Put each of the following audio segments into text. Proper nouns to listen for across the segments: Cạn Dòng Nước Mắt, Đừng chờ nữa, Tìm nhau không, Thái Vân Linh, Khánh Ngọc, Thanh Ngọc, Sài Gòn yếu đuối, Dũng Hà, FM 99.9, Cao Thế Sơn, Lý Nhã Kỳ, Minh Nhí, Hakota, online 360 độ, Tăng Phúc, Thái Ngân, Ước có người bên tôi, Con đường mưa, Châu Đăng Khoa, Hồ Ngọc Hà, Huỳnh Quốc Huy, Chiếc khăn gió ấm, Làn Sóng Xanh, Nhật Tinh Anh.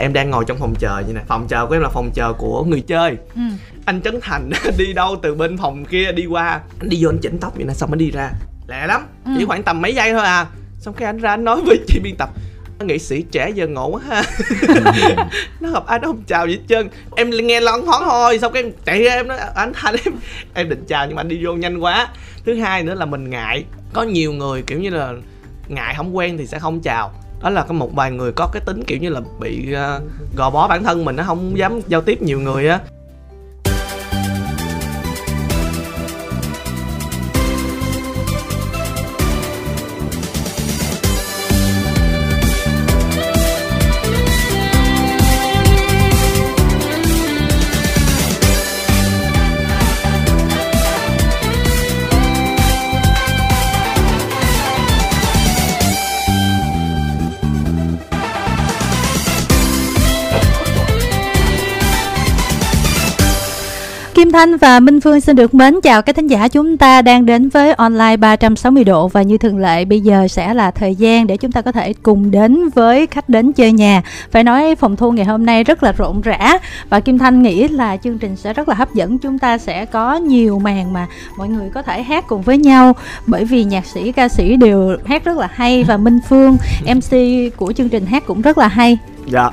Em đang ngồi trong phòng chờ như này. Phòng chờ của em là phòng chờ của người chơi. Anh Trấn Thành đi đâu từ bên phòng kia đi qua. Anh đi vô anh chỉnh tóc như này xong anh đi ra. Lẹ lắm, chỉ khoảng tầm mấy giây thôi à. Xong cái anh ra anh nói với chị biên tập: nghệ sĩ trẻ giờ ngộ quá ha. Nó gặp anh nó không chào gì hết trơn. Em nghe loáng thoáng thôi. Xong cái em chạy ra em nói: anh Thành em định chào nhưng mà anh đi vô nhanh quá. Thứ hai nữa là mình ngại. Có nhiều người kiểu như là ngại không quen thì sẽ không chào. Đó là có một vài người có cái tính kiểu như là bị gò bó bản thân mình, nó không dám giao tiếp nhiều người á. Kim Thanh và Minh Phương xin được mến chào các thính giả chúng ta đang đến với online 360 độ. Và như thường lệ bây giờ sẽ là thời gian để chúng ta có thể cùng đến với khách đến chơi nhà. Phải nói phòng thu ngày hôm nay rất là rộn rã. Và Kim Thanh nghĩ là chương trình sẽ rất là hấp dẫn. Chúng ta sẽ có nhiều màn mà mọi người có thể hát cùng với nhau. Bởi vì nhạc sĩ, ca sĩ đều hát rất là hay. Và Minh Phương, MC của chương trình hát cũng rất là hay. Dạ.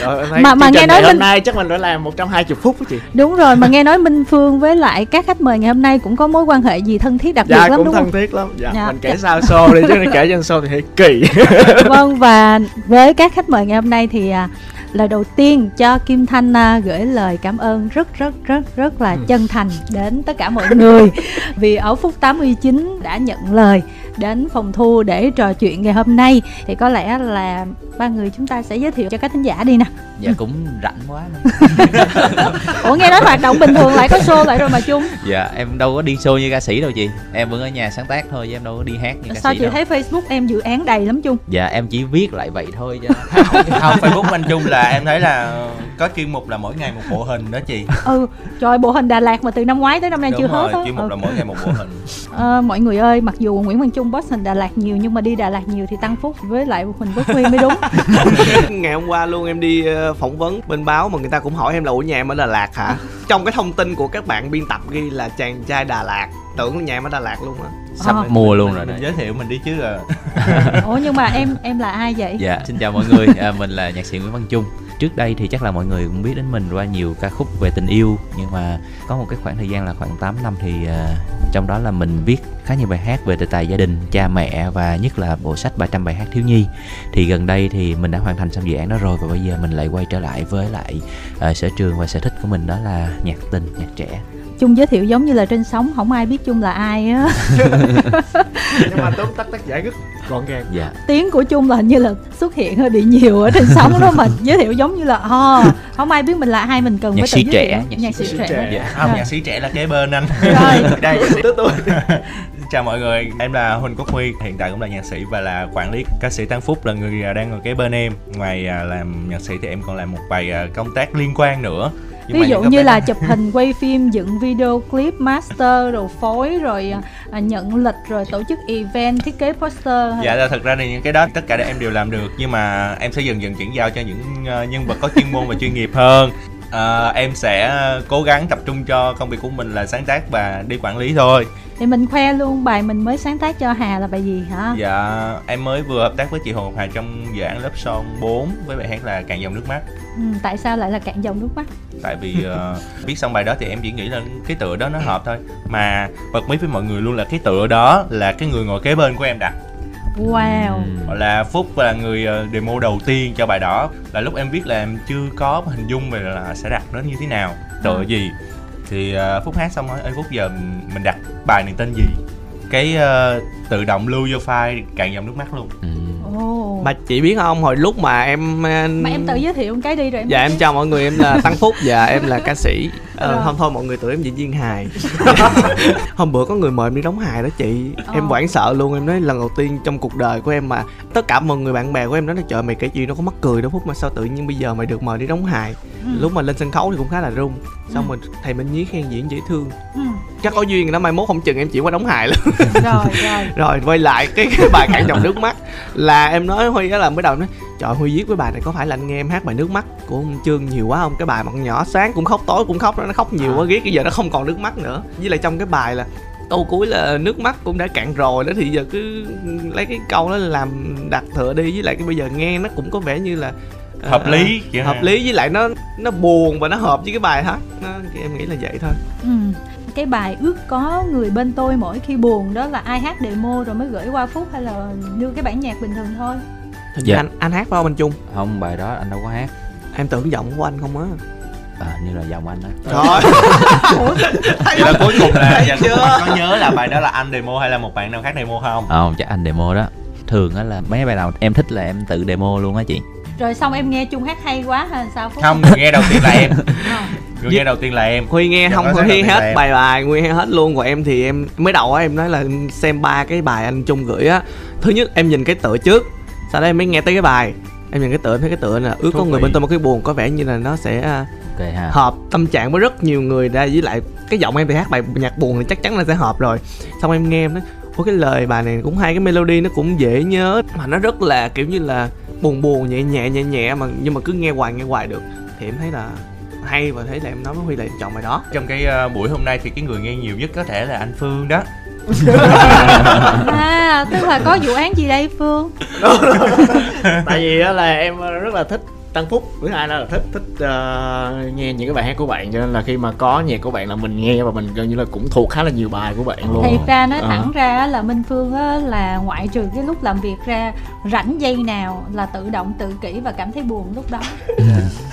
Trời, mà nghe nói hôm nay chắc mình đã làm 120 phút đó chị. Đúng rồi, mà nghe nói Minh Phương với lại các khách mời ngày hôm nay cũng có mối quan hệ gì thân thiết đặc biệt lắm đúng không? Dạ, cũng thân thiết lắm. Dạ, dạ. Mình kể sau show đi chứ kể trên show thì hơi kỳ. Vâng, và với các khách mời ngày hôm nay thì lời đầu tiên cho Kim Thanh gửi lời cảm ơn rất là chân thành đến tất cả mọi người. Vì ở phút 89 đã nhận lời đến phòng thu để trò chuyện ngày hôm nay. Thì có lẽ là ba người chúng ta sẽ giới thiệu cho các thính giả đi nè. Dạ cũng rảnh quá. Ủa nghe nói hoạt động bình thường lại có show lại rồi mà Chung. Dạ em đâu có đi show như ca sĩ đâu chị. Em vẫn ở nhà sáng tác thôi chứ em đâu có đi hát như ca sĩ đâu. Sao chị thấy Facebook em dự án đầy lắm Chung? Dạ em chỉ viết lại vậy thôi chứ. Không, Facebook anh Chung là em thấy là có chuyên mục là mỗi ngày một bộ hình đó chị. Ừ, trời bộ hình Đà Lạt mà từ năm ngoái tới năm nay đúng chưa rồi, hết á. Chuyên mục là mỗi ngày một bộ hình. Mọi người ơi, mặc dù Nguyễn Văn Chung boss hình Đà Lạt nhiều nhưng mà đi Đà Lạt nhiều thì Tăng Phúc với lại Huỳnh Quốc Huy mới đúng. Ngày hôm qua luôn em đi phỏng vấn bên báo mà người ta cũng hỏi em là ủa nhà em ở Đà Lạt hả? Trong cái thông tin của các bạn biên tập ghi là chàng trai Đà Lạt, tưởng nhà em ở Đà Lạt luôn á. Sắp mùa luôn rồi. Mình giới thiệu mình đi chứ à. Ủa nhưng mà em là ai vậy? Dạ xin chào mọi người, mình là nhạc sĩ Nguyễn Văn Chung. Trước đây thì chắc là mọi người cũng biết đến mình qua nhiều ca khúc về tình yêu. Nhưng mà có một cái khoảng thời gian là khoảng 8 năm thì trong đó là mình viết khá nhiều bài hát về đề tài gia đình, cha mẹ và nhất là bộ sách 300 bài hát thiếu nhi. Thì gần đây thì mình đã hoàn thành xong dự án đó rồi. Và bây giờ mình lại quay trở lại với lại sở trường và sở thích của mình, đó là nhạc tình, nhạc trẻ. Chung giới thiệu giống như là trên sóng không ai biết Chung là ai á. Nhưng mà tóm tắt tác giải rất gọn gàng. Dạ. Tiếng của Chung là hình như là xuất hiện hơi bị nhiều ở trên sóng đó, mà giới thiệu giống như là không ai biết mình là ai, mình cần nhạc phải tự giới thiệu. Nhạc sĩ trẻ. Dạ. Không, nhạc sĩ trẻ là kế bên anh. Rồi. Đây, tôi. Chào mọi người, em là Huỳnh Quốc Huy, hiện tại cũng là nhạc sĩ và là quản lý ca sĩ. Tăng Phúc là người đang ngồi kế bên em. Ngoài làm nhạc sĩ thì em còn làm một vài công tác liên quan nữa. Nhưng ví dụ như là chụp hình, quay phim, dựng video clip, master, rồi phối, rồi nhận lịch, rồi tổ chức event, thiết kế poster. Dạ là thật ra thì những cái đó tất cả em đều làm được, nhưng mà em sẽ dần chuyển giao cho những nhân vật có chuyên môn và chuyên nghiệp hơn. Em sẽ cố gắng tập trung cho công việc của mình là sáng tác và đi quản lý thôi. Thì mình khoe luôn bài mình mới sáng tác cho Hà là bài gì hả? Dạ, em mới vừa hợp tác với chị Hồ Ngọc Hà trong dự án lớp son 4 với bài hát là Cạn Dòng Nước Mắt. Tại sao lại là Cạn Dòng Nước Mắt? Tại vì viết xong bài đó thì em chỉ nghĩ là cái tựa đó nó hợp thôi. Mà bật mí với mọi người luôn là cái tựa đó là cái người ngồi kế bên của em đặt. Wow. Là Phúc là người demo đầu tiên cho bài đó. Là lúc em viết là em chưa có hình dung về là sẽ đặt nó như thế nào, tựa gì. Thì Phúc hát xong rồi, Phúc giờ mình đặt bài này tên gì? Cái tự động lưu vô file Cạn Dòng Nước Mắt luôn. Mà chị biết không, hồi lúc mà em tự giới thiệu một cái đi rồi em. Dạ em chào mọi người, em là Tăng Phúc. Dạ em là ca sĩ. Không thôi mọi người tưởng em diễn viên hài. Hôm bữa có người mời em đi đóng hài đó chị. Em hoảng sợ luôn, em nói lần đầu tiên trong cuộc đời của em mà tất cả mọi người bạn bè của em nói là trời mày kể chuyện nó có mắc cười đâu Phúc, mà sao tự nhiên bây giờ mày được mời đi đóng hài. Lúc mà lên sân khấu thì cũng khá là rung. Xong rồi thầy Minh Nhí khen diễn dễ thương. Chắc có duyên năm mai mốt không chừng em chuyển qua đóng hài lắm. Rồi quay lại cái bài Cạn Dòng Nước Mắt. Là em nói Huy đó, là mới đầu nói trời Huy viết với bài này có phải là anh nghe em hát bài Nước Mắt của ông Chương nhiều quá không? Cái bài mà con nhỏ sáng cũng khóc tối cũng khóc, nó khóc nhiều quá ghét, bây giờ nó không còn nước mắt nữa. Với lại trong cái bài là câu cuối là nước mắt cũng đã cạn rồi đó, thì giờ cứ lấy cái câu đó làm đặt thựa đi. Với lại cái bây giờ nghe nó cũng có vẻ như là hợp lý, hợp lý, với lại nó buồn và nó hợp với cái bài hát. Em nghĩ là vậy thôi. Cái bài Ước Có Người Bên Tôi mỗi khi buồn đó là ai hát demo rồi mới gửi qua Phúc hay là đưa cái bản nhạc bình thường thôi? Dạ. Anh hát phải không anh Chung? Không, bài đó anh đâu có hát. Em tưởng giọng của anh không á. Như là giọng anh đó. Trời. Vậy là cuối cùng là anh có nhớ là bài đó là anh demo hay là một bạn nào khác demo không? Không, chắc anh demo đó. Thường á là mấy bài nào em thích là em tự demo luôn á chị. Rồi xong em nghe Chung hát hay quá hay sao Phúc? Không, nghe đầu tiên là em. Nghe đầu tiên là em Huy nghe không Huy hết bài Huy hết luôn. Còn em thì em mới đầu á em nói là xem ba cái bài anh Chung gửi á. Thứ nhất em nhìn cái tựa trước, sau đó em mới nghe tới cái bài. Em nhìn cái tựa, thấy cái tựa là Ước Có Người Bên Tôi một cái buồn, có vẻ như là nó sẽ hợp tâm trạng với rất nhiều người ra. Với lại cái giọng em thì hát bài nhạc buồn thì chắc chắn là sẽ hợp rồi. Xong em nghe em nói ủa cái lời bài này cũng hay, cái melody nó cũng dễ nhớ, mà nó rất là kiểu như là buồn buồn nhẹ nhẹ mà, nhưng mà cứ nghe hoài được. Thì em thấy là hay và thấy là em nói với Huy là em chọn bài đó. Trong cái buổi hôm nay thì cái người nghe nhiều nhất có thể là anh Phương đó. À, tức là có vụ án gì đây Phương? Tại vì là em rất là thích Tăng Phúc, thứ hai là thích nghe những cái bài hát của bạn, cho nên là khi mà có nhạc của bạn là mình nghe và mình gần như là cũng thuộc khá là nhiều bài của bạn luôn. Thiệt ra nói thẳng ra là Minh Phương á, là ngoại trừ cái lúc làm việc ra, rảnh giây nào là tự động tự kỷ và cảm thấy buồn lúc đó.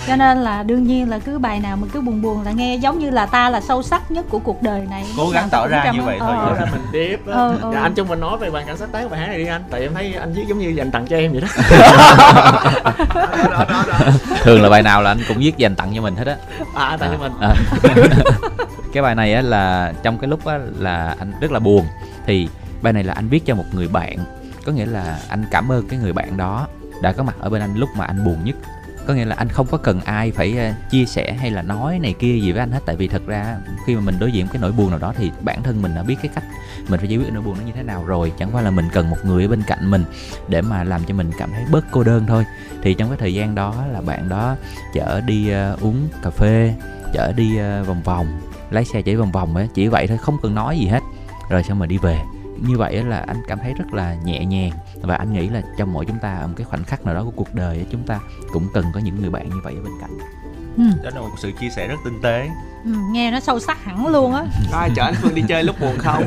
Cho nên là đương nhiên là cứ bài nào mà cứ buồn là nghe, giống như là ta là sâu sắc nhất của cuộc đời này. Cố gắng tỏ ra như vậy thôi. Tỏ ra mình tiếp đó. Anh Chung mình nói về bài Cảnh Sát Tái của bài hát này đi anh. Tại em thấy anh viết giống như dành tặng cho em vậy đó. đó. Thường là bài nào là anh cũng viết dành tặng cho mình hết á. Tặng cho mình. Cái bài này á là trong cái lúc á là anh rất là buồn, thì bài này là anh viết cho một người bạn, có nghĩa là anh cảm ơn cái người bạn đó đã có mặt ở bên anh lúc mà anh buồn nhất. Có nghĩa là anh không có cần ai phải chia sẻ hay là nói này kia gì với anh hết. Tại vì thật ra khi mà mình đối diện cái nỗi buồn nào đó thì bản thân mình đã biết cái cách mình phải giải quyết nỗi buồn nó như thế nào rồi. Chẳng qua là mình cần một người ở bên cạnh mình để mà làm cho mình cảm thấy bớt cô đơn thôi. Thì trong cái thời gian đó là bạn đó chở đi uống cà phê, chở đi vòng lái xe chạy vòng ấy, chỉ vậy thôi, không cần nói gì hết. Rồi xong rồi đi về. Như vậy là anh cảm thấy rất là nhẹ nhàng. Và anh nghĩ là trong mỗi chúng ta, ở một cái khoảnh khắc nào đó của cuộc đời, chúng ta cũng cần có những người bạn như vậy ở bên cạnh. Đó là một sự chia sẻ rất tinh tế. Nghe nó sâu sắc hẳn luôn á. Ai chở anh Phương đi chơi lúc buồn không?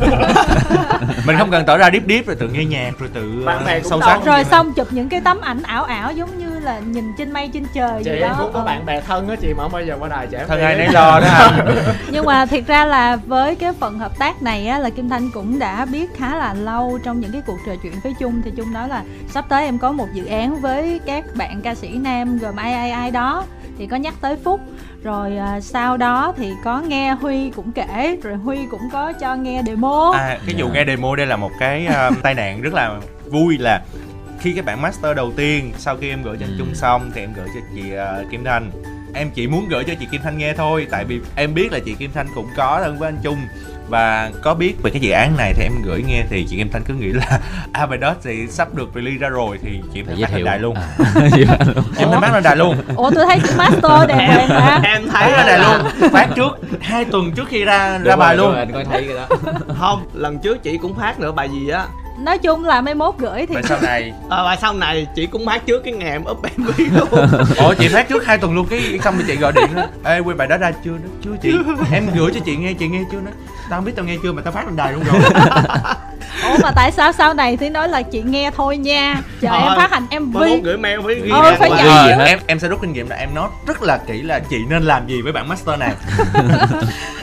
Mình không cần tỏ ra deep rồi tự nghe nhạc rồi tự sâu sắc. Rồi xong chụp những cái tấm ảnh ảo giống như là nhìn trên mây trên trời. Chị gì đó. Chị có bạn bè thân á chị mà không bao giờ qua đài chả. Thân ai nấy lo đó hả? Nhưng mà thiệt ra là với cái phần hợp tác này á là Kim Thanh cũng đã biết khá là lâu trong những cái cuộc trò chuyện với Chung. Thì Chung nói là sắp tới em có một dự án với các bạn ca sĩ nam gồm ai đó, thì có nhắc tới Phúc. Rồi sau đó thì có nghe Huy cũng kể, rồi Huy cũng có cho nghe demo. Cái vụ nghe demo đây là một cái tai nạn rất là vui, là khi cái bản master đầu tiên sau khi em gửi cho anh Chung xong thì em gửi cho chị Kim Thanh. Em chỉ muốn gửi cho chị Kim Thanh nghe thôi, tại vì em biết là chị Kim Thanh cũng có thân với anh Chung và có biết về cái dự án này, thì em gửi nghe thì chị Kim Thanh cứ nghĩ là bài đó thì sắp được release ra rồi, thì chị Kim Thanh mát lên đài luôn. Kim Thanh mát lên đài luôn. Ủa tôi thấy cái master đẹp em hả? Em thấy lên đài luôn, phát trước 2 tuần trước khi ra bài luôn. Anh coi thấy cái đó. Không, lần trước chị cũng phát nữa bài gì á. Nói chung là mấy mốt gửi thì bài sau này chị cũng hát trước cái ngày em up MV luôn. Ủa chị hát trước 2 tuần luôn, cái xong thì chị gọi điện đó. Ê quên bài đó ra chưa đó? Chưa chị, em gửi cho chị nghe chưa đó? Tao không biết tao nghe chưa mà tao phát lên đài luôn rồi. Ủa mà tại sao sau này thì nói là chị nghe thôi nha, chờ em phát hành MV. Mốt gửi mail với ghi phải vậy. Em sẽ rút kinh nghiệm là em nói rất là kỹ là chị nên làm gì với bản master này.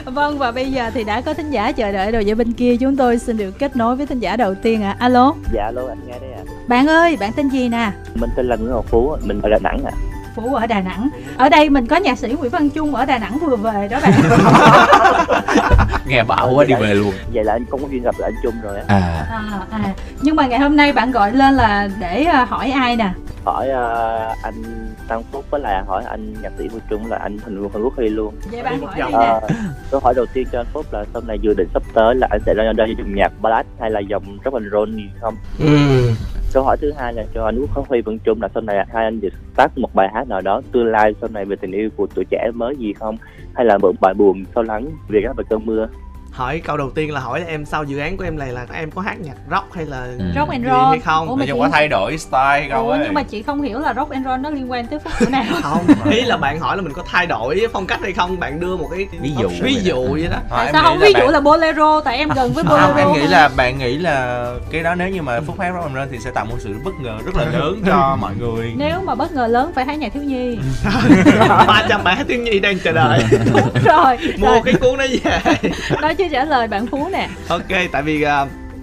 Vâng, và bây giờ thì đã có thính giả chờ đợi rồi, ở bên kia chúng tôi xin được kết nối với thính giả đầu tiên ạ. Alo. Dạ alo, anh nghe đây ạ. Bạn ơi, bạn tên gì nè? Mình tên là Nguyễn Ngọc Phú, mình ở Đà Nẵng ạ. Phú ở Đà Nẵng. Ở đây mình có nhạc sĩ Nguyễn Văn Chung ở Đà Nẵng vừa về đó bạn. Nghe bảo quá đi về luôn. Vậy là anh không có duyên gặp lại anh Chung rồi á. Nhưng mà ngày hôm nay bạn gọi lên là để hỏi ai nè? hỏi anh Tăng Phúc với lại hỏi anh nhạc sĩ Nguyễn Trung là anh Huỳnh Quốc Huy luôn. Vậy bạn hỏi đi nè. Câu hỏi đầu tiên cho anh Phúc là sau này dự định sắp tới là anh sẽ ra đời dòng nhạc ballad hay là dòng rock and roll gì không? Câu hỏi thứ hai là cho anh Quốc Huy Văn Chung là sau này hai anh dịch tác một bài hát nào đó tương lai sau này về tình yêu của tuổi trẻ mới gì không? Hay là một bài buồn sâu lắng về các bài cơn mưa? Hỏi câu đầu tiên là hỏi là em sau dự án của em này là em có hát nhạc rock hay là rock and roll hay không? Ủa, mà chị... có thay đổi style không? Ủa, nhưng mà chị không hiểu là rock and roll nó liên quan tới phút bữa nào. Không, ý là bạn hỏi là mình có thay đổi phong cách hay không? Bạn đưa một cái ví dụ vậy đó. Tại sao không ví dụ là bolero? Tại em gần với bolero. Không, em nghĩ là bạn nghĩ là cái đó nếu như mà Phúc hát rock and roll thì sẽ tạo một sự bất ngờ rất là lớn cho mọi người. Nếu mà bất ngờ lớn phải hát nhạc thiếu nhi. 300 bài hát thiếu nhi đang chờ đợi. Đúng rồi. Mua cái cuốn đó về. Trả lời bạn Phú nè. Ok, tại vì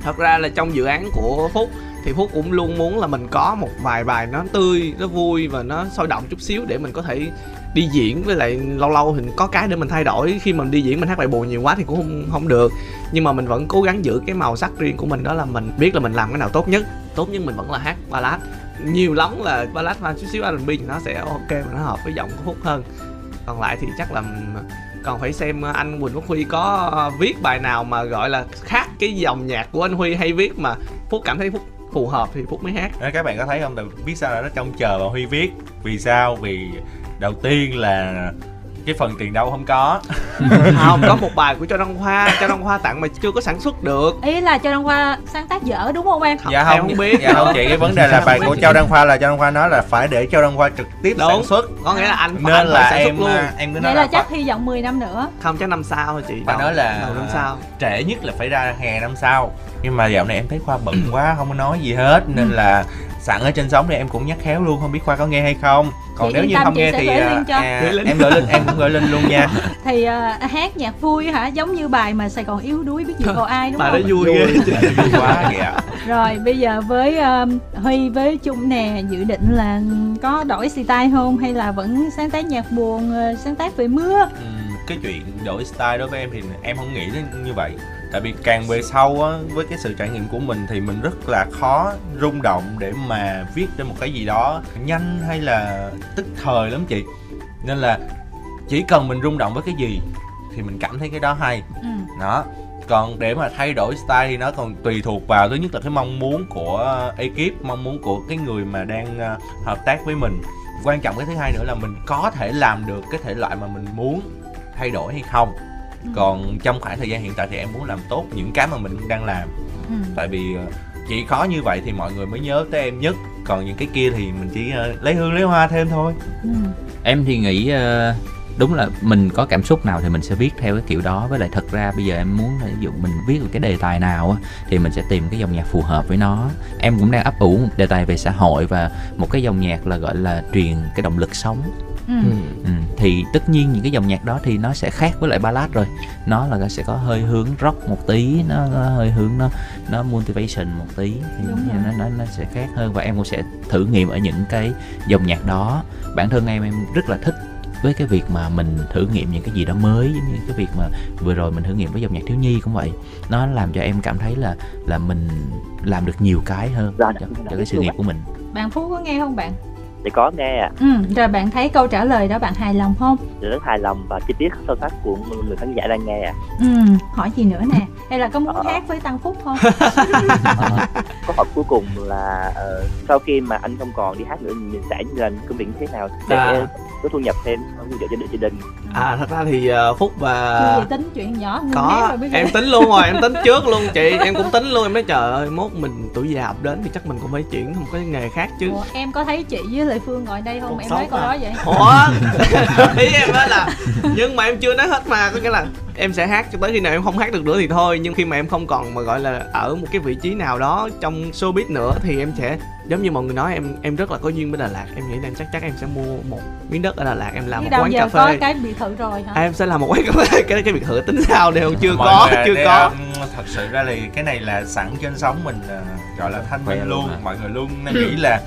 thật ra là trong dự án của Phúc thì Phúc cũng luôn muốn là mình có một vài bài nó tươi, nó vui và nó sôi động chút xíu để mình có thể đi diễn, với lại lâu lâu thì có cái để mình thay đổi. Khi mình đi diễn mình hát bài buồn nhiều quá thì cũng không được, nhưng mà mình vẫn cố gắng giữ cái màu sắc riêng của mình, đó là mình biết là mình làm cái nào tốt nhất mình vẫn là hát ballad. Nhiều lắm là ballad và chút xíu R&B thì nó sẽ ok và nó hợp với giọng của Phúc hơn. Còn lại thì chắc là còn phải xem anh Huỳnh Quốc Huy có viết bài nào mà gọi là khác cái dòng nhạc của anh Huy hay viết mà Phúc cảm thấy Phúc phù hợp thì Phúc mới hát. Các bạn có thấy không, tại biết sao là nó trông chờ và Huy viết. Vì sao? Vì đầu tiên là cái phần tiền đâu không có. Không, có một bài của Châu Đăng Khoa tặng mà chưa có sản xuất được. Ý là Châu Đăng Khoa sáng tác dở đúng không em? Dạ không, em không biết. Dạ không chị, cái vấn đề là bài của Châu Đăng Khoa là Châu Đăng Khoa nói là phải để Châu Đăng Khoa trực tiếp sản xuất. Có nghĩa là anh là sản xuất luôn. Em cứ nói là chắc hy vọng 10 năm nữa. Không, chắc năm sau thôi chị. Bà nói là đầu năm sau. Trễ nhất là phải ra hè năm sau. Nhưng mà dạo này em thấy Khoa bận quá, không có nói gì hết nên là sẵn ở trên sóng thì em cũng nhắc khéo luôn, không biết Khoa có nghe hay không. Còn chị nếu như không nghe thì em gửi lên, em cũng gửi lên luôn nha. Thì hát nhạc vui hả, giống như bài mà Sài Gòn yếu đuối biết gì cô ai đúng bài không? Bài đó vui ghê, vui quá kìa. Rồi bây giờ với Huy với Chung nè, dự định là có đổi style không hay là vẫn sáng tác nhạc buồn, sáng tác về mưa? Cái chuyện đổi style đối với em thì em không nghĩ đến như vậy. Tại vì càng về sau á, với cái sự trải nghiệm của mình thì mình rất là khó rung động để mà viết ra một cái gì đó nhanh hay là tức thời lắm chị. Nên là chỉ cần mình rung động với cái gì thì mình cảm thấy cái đó hay. Đó. Còn để mà thay đổi style thì nó còn tùy thuộc vào thứ nhất là cái mong muốn của ekip, mong muốn của cái người mà đang hợp tác với mình. Quan trọng cái thứ hai nữa là mình có thể làm được cái thể loại mà mình muốn thay đổi hay không. Còn trong khoảng thời gian hiện tại thì em muốn làm tốt những cái mà mình đang làm. Tại vì chỉ khó như vậy thì mọi người mới nhớ tới em nhất. Còn những cái kia thì mình chỉ lấy hương lấy hoa thêm thôi. Em thì nghĩ đúng là mình có cảm xúc nào thì mình sẽ viết theo cái kiểu đó. Với lại thật ra bây giờ em muốn ví dụ mình viết một cái đề tài nào thì mình sẽ tìm cái dòng nhạc phù hợp với nó. Em cũng đang ấp ủ một đề tài về xã hội và một cái dòng nhạc là gọi là truyền cái động lực sống. Thì tất nhiên những cái dòng nhạc đó thì nó sẽ khác với lại ballad rồi. Nó là nó sẽ có hơi hướng rock một tí, nó hơi hướng nó motivation một tí, nó sẽ khác hơn. Và em cũng sẽ thử nghiệm ở những cái dòng nhạc đó. Bản thân em rất là thích với cái việc mà mình thử nghiệm những cái gì đó mới, giống như cái việc mà vừa rồi mình thử nghiệm với dòng nhạc thiếu nhi cũng vậy. Nó làm cho em cảm thấy là mình làm được nhiều cái hơn cho cái sự nghiệp của mình. Bạn Phú có nghe không bạn? Thì có nghe ạ. Rồi bạn thấy câu trả lời đó bạn hài lòng không? Rất hài lòng và chi tiết sâu sắc của người khán giả đang nghe ạ. Hỏi gì nữa nè? Hay là có muốn hát với Tăng Phúc không? Câu hỏi cuối cùng là sau khi mà anh không còn đi hát nữa, mình sẽ làm công việc như thế nào để có thu nhập thêm không dựa trên gia đình? Thật ra thì Phúc và chưa tính chuyện nhỏ có rồi, em tính luôn rồi, em tính trước luôn chị, em cũng tính luôn. Em nói trời ơi mốt mình tuổi già đến thì chắc mình cũng phải chuyển một cái nghề khác chứ. Ủa, em có thấy chị với Lệ Phương ngồi đây không? Cuộc em nói câu đó vậy. Ủa ý em á là nhưng mà em chưa nói hết mà, có nghĩa là em sẽ hát cho tới khi nào em không hát được nữa thì thôi. Nhưng khi mà em không còn mà gọi là ở một cái vị trí nào đó trong showbiz nữa thì em sẽ giống như mọi người nói, em rất là có duyên với Đà Lạt. Em nghĩ là em chắc em sẽ mua một miếng đất ở Đà Lạt, em làm một quán cà phê. Có cái biệt thự rồi hả? Em sẽ làm một quán cà phê, cái biệt thự tính sao đều chưa mọi có, chưa có. Thật sự ra thì cái này là sẵn trên sóng mình gọi là thanh minh luôn. Mọi người luôn nghĩ là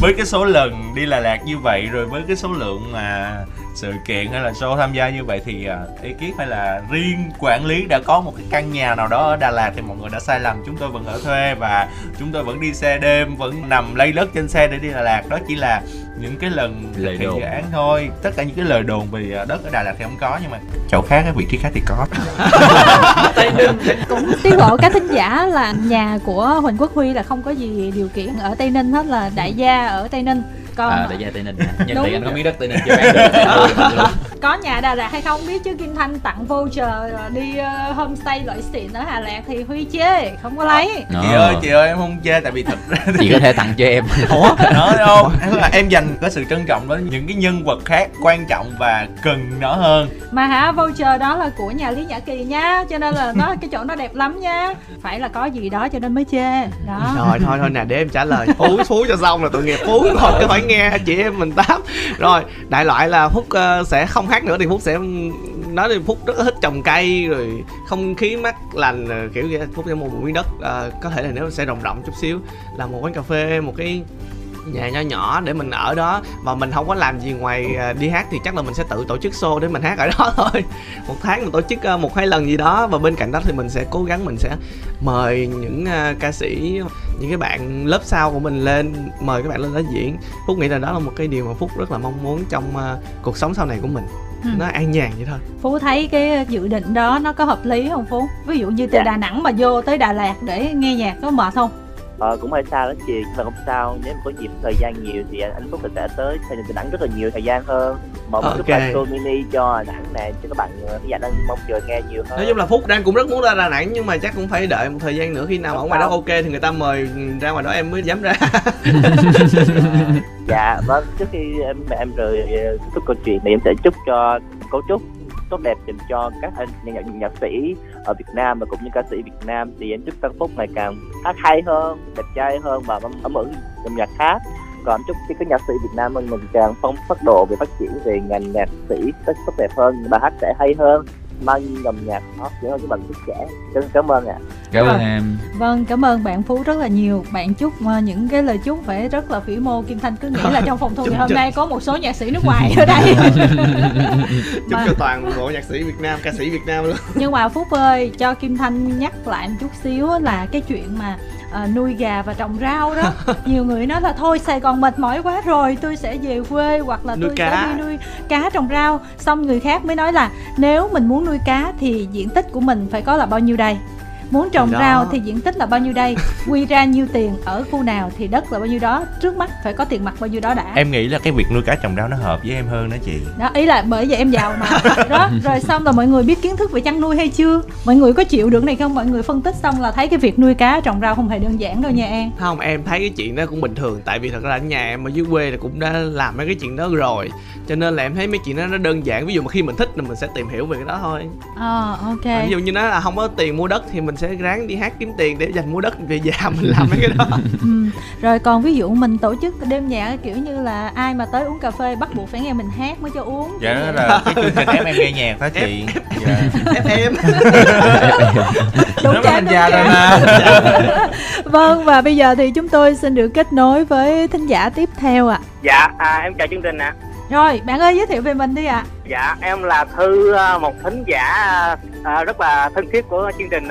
với cái số lần đi Đà Lạt như vậy rồi, với cái số lượng mà sự kiện hay là show tham gia như vậy thì ekip hay là riêng quản lý đã có một cái căn nhà nào đó ở Đà Lạt thì mọi người đã sai lầm. Chúng tôi vẫn ở thuê và chúng tôi vẫn đi xe đêm, vẫn nằm lay lất trên xe để đi Đà Lạt. Đó chỉ là những cái lần thực hiện dự án thôi. Tất cả những cái lời đồn về đất ở Đà Lạt thì không có, nhưng mà chỗ khác, cái vị trí khác thì có. Cũng tiết lộ các thính giả là nhà của Huỳnh Quốc Huy là không có gì điều kiện ở Tây Ninh hết, là đại gia ở Tây Ninh. Còn đại gia Tây Ninh. Nhật Tinh Anh có miếng đất Tây Ninh cho bán được. Có nhà Đà Lạt hay không biết chứ Kim Thanh tặng voucher đi homestay loại xịn ở Đà Lạt thì Huy chê, không có lấy. Chị ơi em không chê, tại vì thật ra chị có thể tặng cho em. Nó đâu, em dành có sự trân trọng đến những cái nhân vật khác quan trọng và cần nó hơn. Mà hả, voucher đó là của nhà Lý Nhã Kỳ nha, cho nên là nó cái chỗ nó đẹp lắm nha. Phải là có gì đó cho nên mới chê. Đó. Rồi thôi nè, để em trả lời. Phú cho xong là tội nghiệp Phú thôi, cái phải nghe chị em mình tám. Rồi, đại loại là Phúc sẽ không hát nữa thì Phúc sẽ nói đi, Phúc rất là thích trồng cây rồi không khí mát lành kiểu vậy. Phúc sẽ mua một miếng đất có thể là nếu sẽ rộng chút xíu, là một quán cà phê, một cái nhà nhỏ để mình ở đó, mà mình không có làm gì ngoài đi hát thì chắc là mình sẽ tự tổ chức show để mình hát ở đó thôi. Một tháng mình tổ chức 1-2 lần gì đó, và bên cạnh đó thì mình sẽ cố gắng mình sẽ mời những ca sĩ, những cái bạn lớp sau của mình lên, mời các bạn lên đến diễn. Phúc nghĩ là đó là một cái điều mà Phúc rất là mong muốn trong cuộc sống sau này của mình. Nó an nhàn vậy thôi. Phú thấy cái dự định đó nó có hợp lý không Phú? Ví dụ như từ Đà Nẵng mà vô tới Đà Lạt để nghe nhạc có mệt không? Cũng hơi xa đó chị, nhưng mà không sao, nếu mà có dịp thời gian nhiều thì anh Phúc sẽ tới Đà Nẵng rất là nhiều thời gian hơn. Một chút bài show mini cho Đà Nẵng này cho các bạn bây giờ đang mong chờ nghe nhiều hơn. Nói chung là Phúc đang cũng rất muốn ra Đà Nẵng, nhưng mà chắc cũng phải đợi một thời gian nữa, khi nào ở ngoài đó ok thì người ta mời ra ngoài đó em mới dám ra. Dạ vâng, trước khi em rời kết thúc câu chuyện này, em sẽ chúc cho cấu trúc tốt đẹp dành cho các nhạc sĩ ở Việt Nam và cũng như ca sĩ Việt Nam. Thì em chúc Tăng Phúc ngày càng hát hay hơn, đẹp trai hơn và ấm ẩn trong nhạc hát. Còn chúc các nhạc sĩ Việt Nam mình càng phong phát độ về phát triển về ngành nhạc sĩ tốt đẹp hơn, bài hát sẽ hay hơn, mang dòng nhạc hot dễ hơn các bạn thích trẻ. Cảm ơn ạ. Cảm ơn em. Vâng, cảm ơn bạn Phú rất là nhiều. Bạn chúc những cái lời chúc phải rất là vĩ mô. Kim Thanh cứ nghĩ là trong phòng thu ngày hôm nay có một số nhạc sĩ nước ngoài ở đây. Chúc cho toàn bộ nhạc sĩ Việt Nam, ca sĩ Việt Nam luôn. Nhưng mà Phúc ơi, cho Kim Thanh nhắc lại một chút xíu là cái chuyện mà nuôi gà và trồng rau đó. Nhiều người nói là thôi Sài Gòn mệt mỏi quá rồi, tôi sẽ về quê hoặc là tôi sẽ đi nuôi cá trồng rau. Xong người khác mới nói là nếu mình muốn nuôi cá thì diện tích của mình phải có là bao nhiêu đây, muốn trồng rau thì diện tích là bao nhiêu đây, quy ra nhiêu tiền ở khu nào thì đất là bao nhiêu đó, trước mắt phải có tiền mặt bao nhiêu đó đã. Em nghĩ là cái việc nuôi cá trồng rau nó hợp với em hơn đó chị. Đó, ý là bởi vậy em giàu mà. Đó, rồi xong là mọi người biết kiến thức về chăn nuôi hay chưa, mọi người có chịu được này không, mọi người phân tích xong là thấy cái việc nuôi cá trồng rau không hề đơn giản đâu nha em. Không, em thấy cái chuyện đó cũng bình thường, tại vì thật ra ở nhà em ở dưới quê là cũng đã làm mấy cái chuyện đó rồi, cho nên là em thấy mấy chuyện đó nó đơn giản. Ví dụ mà khi mình thích thì mình sẽ tìm hiểu về cái đó thôi. Ok, ví dụ như nó là không có tiền mua đất thì mình sẽ ráng đi hát kiếm tiền để dành mua đất về già mình làm mấy cái đó. Rồi còn ví dụ mình tổ chức đêm nhạc kiểu như là ai mà tới uống cà phê bắt buộc phải nghe mình hát mới cho uống. Dạ đó là cái chương trình em nghe nhạc đó chị. Em đúng cha đúng cha rồi mà. Vâng, và bây giờ thì chúng tôi xin được kết nối với thính giả tiếp theo ạ. Dạ em chào chương trình ạ. Rồi bạn ơi, giới thiệu về mình đi ạ. Dạ em là Thư, một thính giả rất là thân thiết của chương trình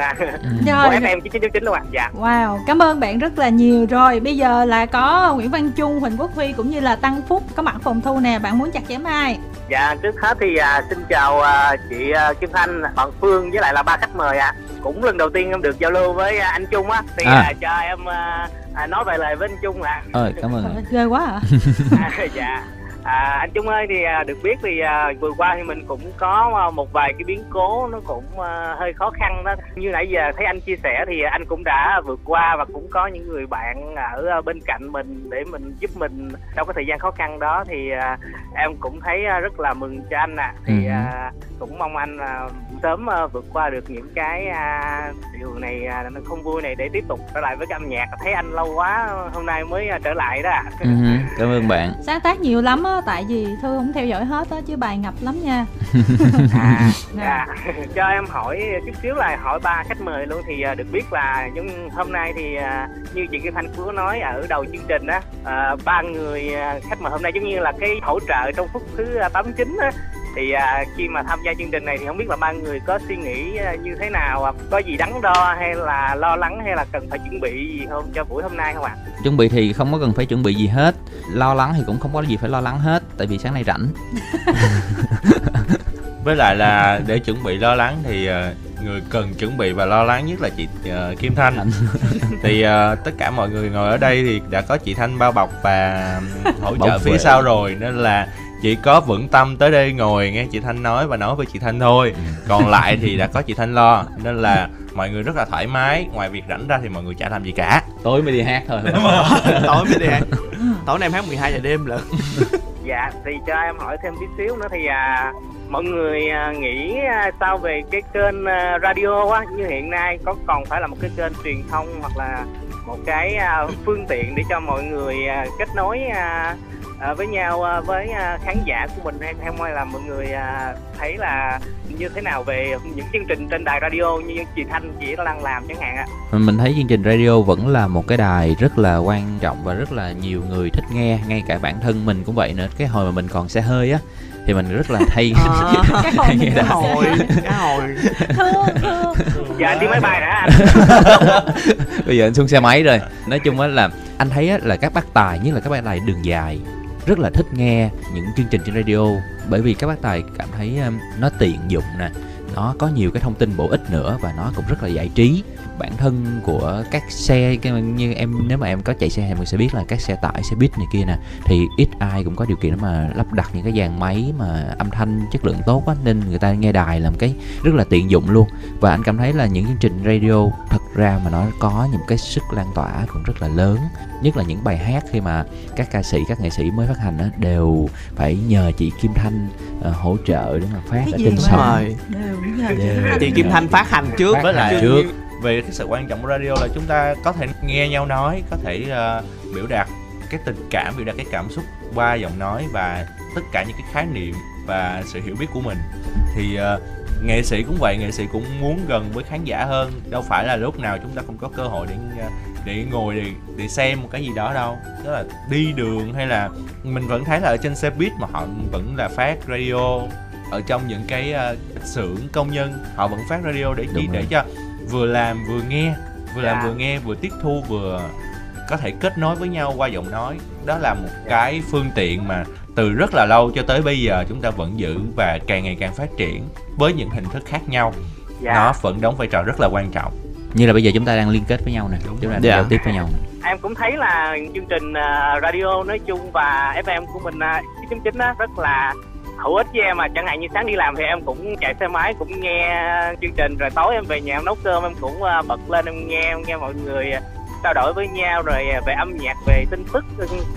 của FM 99.9 luôn ạ. Dạ. Wow, cảm ơn bạn rất là nhiều. Rồi bây giờ là có Nguyễn Văn Chung, Huỳnh Quốc Huy cũng như là Tăng Phúc có mặt phòng thu nè, bạn muốn chặt chém ai? Dạ trước hết thì xin chào chị Kim Thanh, bạn Phương với lại là ba khách mời ạ. Cũng lần đầu tiên em được giao lưu với anh Chung á, thì cho em nói vài lời với anh Chung ạ. Cảm ơn. Ghê quá ạ. Dạ. Anh Chung ơi, thì được biết thì vừa qua thì mình cũng có một vài cái biến cố nó cũng hơi khó khăn đó. Như nãy giờ thấy anh chia sẻ thì anh cũng đã vượt qua và cũng có những người bạn ở bên cạnh mình để mình giúp mình trong cái thời gian khó khăn đó. Thì em cũng thấy rất là mừng cho anh ạ. Thì cũng mong anh sớm vượt qua được những cái điều này không vui này để tiếp tục trở lại với cái âm nhạc. Thấy anh lâu quá hôm nay mới trở lại đó ạ. Cảm ơn bạn. Sáng tác nhiều lắm á. á, tại vì Thư không theo dõi hết á, chứ bài ngập lắm nha. Dạ, cho em hỏi chút xíu là hỏi ba khách mời luôn, thì được biết là nhưng hôm nay thì như chị Kim Thanh Phú nói ở đầu chương trình á, ba người khách mời hôm nay giống như là cái hỗ trợ trong phút thứ 89 á, thì khi mà tham gia chương trình này thì không biết là ba người có suy nghĩ như thế nào, có gì đắn đo hay là lo lắng hay là cần phải chuẩn bị gì không cho buổi hôm nay không ạ? Chuẩn bị thì không có cần phải chuẩn bị gì hết, lo lắng thì cũng không có gì phải lo lắng hết, tại vì sáng nay rảnh. Với lại là để chuẩn bị lo lắng thì người cần chuẩn bị và lo lắng nhất là chị Kim Thanh. Thì tất cả mọi người ngồi ở đây thì đã có chị Thanh bao bọc và hỗ trợ phía sau rồi, nên là chị có vững tâm tới đây ngồi nghe chị Thanh nói và nói với chị Thanh thôi. Còn lại thì đã có chị Thanh lo, nên là mọi người rất là thoải mái. Ngoài việc rảnh ra thì mọi người chả làm gì cả. Tối mới đi hát thôi. Tối mới đi hát. Tối nay em hát 12 giờ đêm lận. Dạ, thì cho em hỏi thêm tí xíu nữa thì mọi người nghĩ sao về cái kênh radio á, như hiện nay có còn phải là một cái kênh truyền thông hoặc là một cái phương tiện để cho mọi người kết nối với nhau với khán giả của mình, hay ngoài là mọi người thấy là như thế nào về những chương trình trên đài radio như chị Thanh chị đang làm chẳng hạn ạ? Mình thấy chương trình radio vẫn là một cái đài rất là quan trọng và rất là nhiều người thích nghe, ngay cả bản thân mình cũng vậy nữa. Cái hồi mà mình còn xe hơi á thì mình rất là hay nghe đài. Cái hồi giờ anh đi máy bay đã anh. Bây giờ anh xuống xe máy rồi. Nói chung á là anh thấy á là các bác tài, nhất là các bác tài đường dài rất là thích nghe những chương trình trên radio, bởi vì các bác tài cảm thấy nó tiện dụng nè, nó có nhiều cái thông tin bổ ích nữa và nó cũng rất là giải trí. Bản thân của các xe, như em, nếu mà em có chạy xe thì mình sẽ biết là các xe tải, xe buýt này kia nè, thì ít ai cũng có điều kiện mà lắp đặt những cái dàn máy mà âm thanh chất lượng tốt á, nên người ta nghe đài làm cái rất là tiện dụng luôn. Và anh cảm thấy là những chương trình radio thật ra mà nó có những cái sức lan tỏa cũng rất là lớn, nhất là những bài hát khi mà các ca sĩ, các nghệ sĩ mới phát hành á đều phải nhờ chị Kim Thanh hỗ trợ để mà phát cái ở trên sóng. Chị Kim Thanh phát hành trước, với lại trước. Về cái sự quan trọng của radio là chúng ta có thể nghe nhau nói, có thể biểu đạt cái tình cảm, biểu đạt cái cảm xúc qua giọng nói và tất cả những cái khái niệm và sự hiểu biết của mình. Thì nghệ sĩ cũng vậy, nghệ sĩ cũng muốn gần với khán giả hơn. Đâu phải là lúc nào chúng ta cũng có cơ hội để ngồi để xem một cái gì đó đâu. Tức là đi đường hay là mình vẫn thấy là ở trên xe buýt mà họ vẫn là phát radio, ở trong những cái xưởng công nhân họ vẫn phát radio để chỉ để cho vừa làm vừa nghe, vừa tiếp thu, vừa có thể kết nối với nhau qua giọng nói. Đó là một cái phương tiện mà từ rất là lâu cho tới bây giờ chúng ta vẫn giữ và càng ngày càng phát triển với những hình thức khác nhau. Nó vẫn đóng vai trò rất là quan trọng. Như là bây giờ chúng ta đang liên kết với nhau nè, chúng ta đang giao tiếp với nhau nè. Em cũng thấy là chương trình radio nói chung và FM của mình 99.9 rất là hữu ích với em, mà chẳng hạn như sáng đi làm thì em cũng chạy xe máy cũng nghe chương trình, rồi tối em về nhà em nấu cơm em cũng bật lên em nghe mọi người trao đổi với nhau rồi về âm nhạc, về tin tức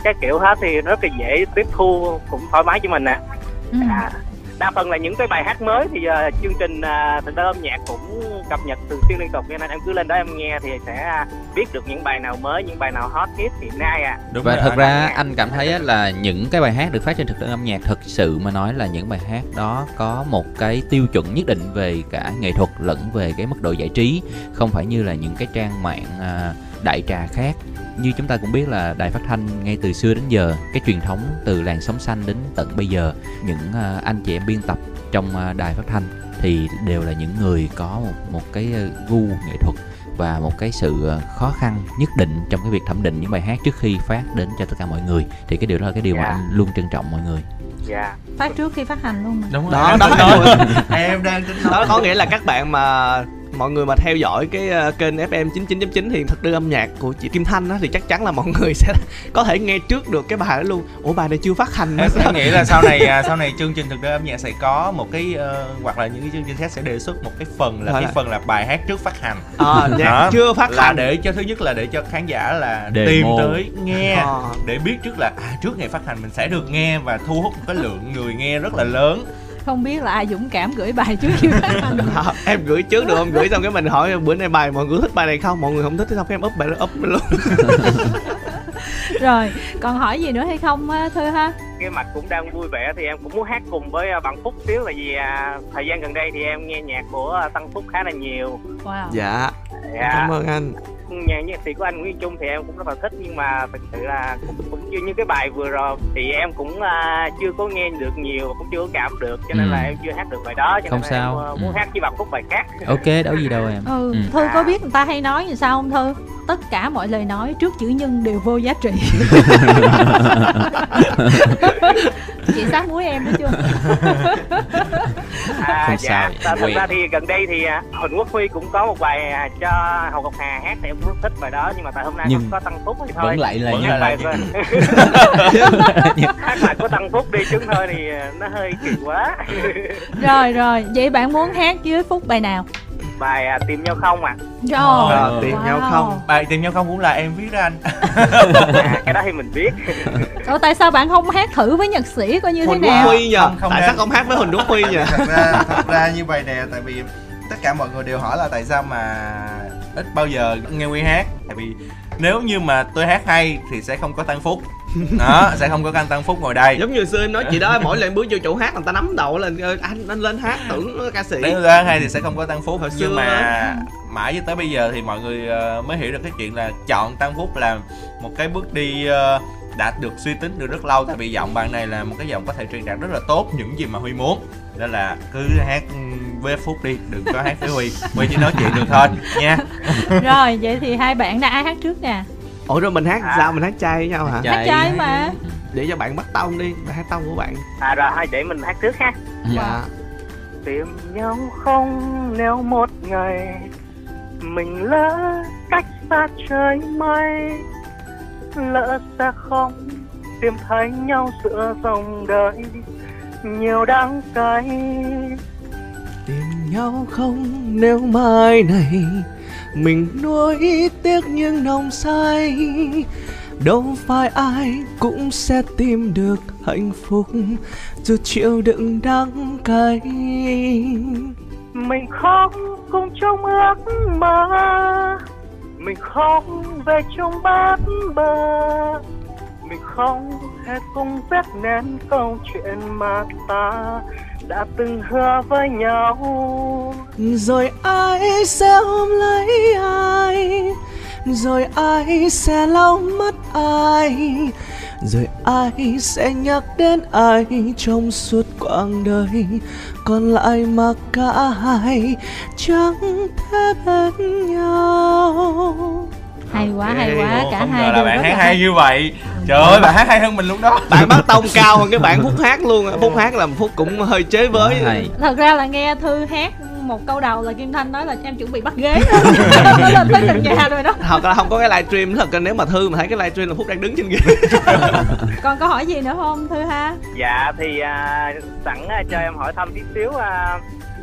các kiểu hết, thì rất là dễ tiếp thu, cũng thoải mái cho mình nè. Đa phần là những cái bài hát mới thì chương trình thực ra âm nhạc cũng cập nhật thường xuyên liên tục, nên em cứ lên đó em nghe thì sẽ biết được những bài nào mới, những bài nào hot hit hiện nay ạ. Và thật ra anh cảm thấy là những cái bài hát được phát trên thực đơn âm nhạc, thực sự mà nói là những bài hát đó có một cái tiêu chuẩn nhất định về cả nghệ thuật lẫn về cái mức độ giải trí, không phải như là những cái trang mạng đại trà khác. Như chúng ta cũng biết là đài phát thanh ngay từ xưa đến giờ, cái truyền thống từ Làn Sóng Xanh đến tận bây giờ, những anh chị em biên tập trong đài phát thanh thì đều là những người có một cái gu nghệ thuật và một cái sự khó khăn nhất định trong cái việc thẩm định những bài hát trước khi phát đến cho tất cả mọi người. Thì cái điều đó là cái điều mà anh luôn trân trọng mọi người. Phát trước khi phát hành luôn mà. Đúng rồi, đó. Em đang tính đó, có nghĩa là các bạn mà mọi người mà theo dõi cái kênh FM 99.9 thì thực đơn âm nhạc của chị Kim Thanh á, thì chắc chắn là mọi người sẽ có thể nghe trước được cái bài đó luôn. Ủa, bài này chưa phát hành nữa. Em nghĩ là sau này chương trình thực đơn âm nhạc sẽ có một cái hoặc là những cái chương trình khác sẽ đề xuất một cái phần là cái phần là bài hát trước phát hành. Nhạc chưa phát hành để cho, thứ nhất là để cho khán giả là tìm tới nghe để biết trước là trước ngày phát hành mình sẽ được nghe và thu hút một cái lượng người nghe rất là lớn. Không biết là ai dũng cảm gửi bài trước khi phát hành. Em gửi trước được không? Gửi xong cái mình hỏi bữa nay bài mọi người thích bài này không? Mọi người không thích thì xong cái em up bài đó, up luôn. Rồi, còn hỏi gì nữa hay không Thư ha? cái Mạch cũng đang vui vẻ thì em cũng muốn hát cùng với bạn Phúc xíu, tại vì thời gian gần đây thì em nghe nhạc của Tăng Phúc khá là nhiều. Wow. Dạ. Dạ. Cảm ơn anh. Nhạc sĩ của anh Nguyễn Chung thì em cũng rất là thích, nhưng mà thực sự là cũng như những cái bài vừa rồi thì em cũng chưa có nghe được nhiều, cũng chưa có cảm được, cho nên là em chưa hát được bài đó, cho không nên sao. Em muốn hát với bạn Phúc bài khác. Ok, đâu gì đâu em. Thư có biết người ta hay nói như sao không Thư? Tất cả mọi lời nói trước chữ nhân đều vô giá trị. Chị sát muối em đó chưa? Dạ. Thật ra thì gần đây thì Huỳnh Quốc Huy cũng có một bài cho Hồ Ngọc Hà hát thì em rất thích bài đó, nhưng mà tại hôm nay không có Tăng Phúc thì thôi. Vẫn lại là hát bài thôi. Hát bài của Tăng Phúc đi chứ thôi thì nó hơi kỳ quá. Rồi. Vậy bạn muốn hát với Phúc bài nào? Bài Tìm Nhau Không ạ. Tìm Nhau Không. Bài Tìm Nhau Không cũng là em viết đó anh. Cái đó thì mình biết. Ủa tại sao bạn không hát thử với nhạc sĩ coi như thế nào? Huy nhờ. Tại sao không hát với Huỳnh Quốc Huy nhờ? Thật ra như bài này, tại vì tất cả mọi người đều hỏi là tại sao mà ít bao giờ nghe Huy hát. Tại vì nếu như mà tôi hát hay thì sẽ không có Tăng Phúc. Đó, sẽ không có anh Tăng Phúc ngồi đây. Giống như xưa em nói chị đó, mỗi lần bước vô chỗ hát người ta nắm đầu lên, anh lên hát tưởng ca sĩ. Nếu hát hay thì sẽ không có Tăng Phúc. Nhưng mà mãi cho tới bây giờ thì mọi người mới hiểu được cái chuyện là chọn Tăng Phúc là một cái bước đi đã được suy tính được rất lâu. Tại vì giọng bạn này là một cái giọng có thể truyền đạt rất là tốt những gì mà Huy muốn. Nên là cứ hát với Phúc đi, đừng có hát với Huy chỉ nói chuyện được thôi nha. Rồi, vậy thì hai bạn đã ai hát trước nè? Ủa rồi mình hát sao? Mình hát chay với nhau hả? Hát chay mà. Để cho bạn bắt tông đi, hát tông của bạn. Rồi thôi để mình hát trước ha. Dạ. Tìm nhau không nếu một ngày mình lỡ cách xa trời mây, lỡ xa không tìm thấy nhau giữa dòng đời nhiều đắng cay. Tìm nhau không nếu mai này mình nuối tiếc nhưng nồng say, đâu phải ai cũng sẽ tìm được hạnh phúc dù chịu đựng đắng cay. Mình khóc cùng trong ước mơ, mình khóc về trong bát bờ, mình khóc hết cùng vết nén câu chuyện mà ta đã từng hứa với nhau. Rồi ai sẽ ôm lấy ai, rồi ai sẽ lau mắt ai, rồi ai sẽ nhắc đến ai trong suốt quãng đời còn lại mà cả hai chẳng thể bên nhau. Hay quá, cả không hai đều bạn hát hay như vậy. Trời ơi, bạn hát hay hơn mình luôn đó. Bạn bắt tông cao hơn cái bạn Phúc hát luôn. Phúc hát là Phúc cũng hơi chế với. Thật ra là nghe Thư hát một câu đầu là Kim Thanh nói là em chuẩn bị bắt ghế đó. Lên tới gần nhà rồi đó. Thật là không có cái livestream nữa. Thật nếu mà Thư mà thấy cái livestream là Phúc đang đứng trên ghế. Còn có hỏi gì nữa không Thư ha? Dạ thì sẵn cho em hỏi thăm tí xíu.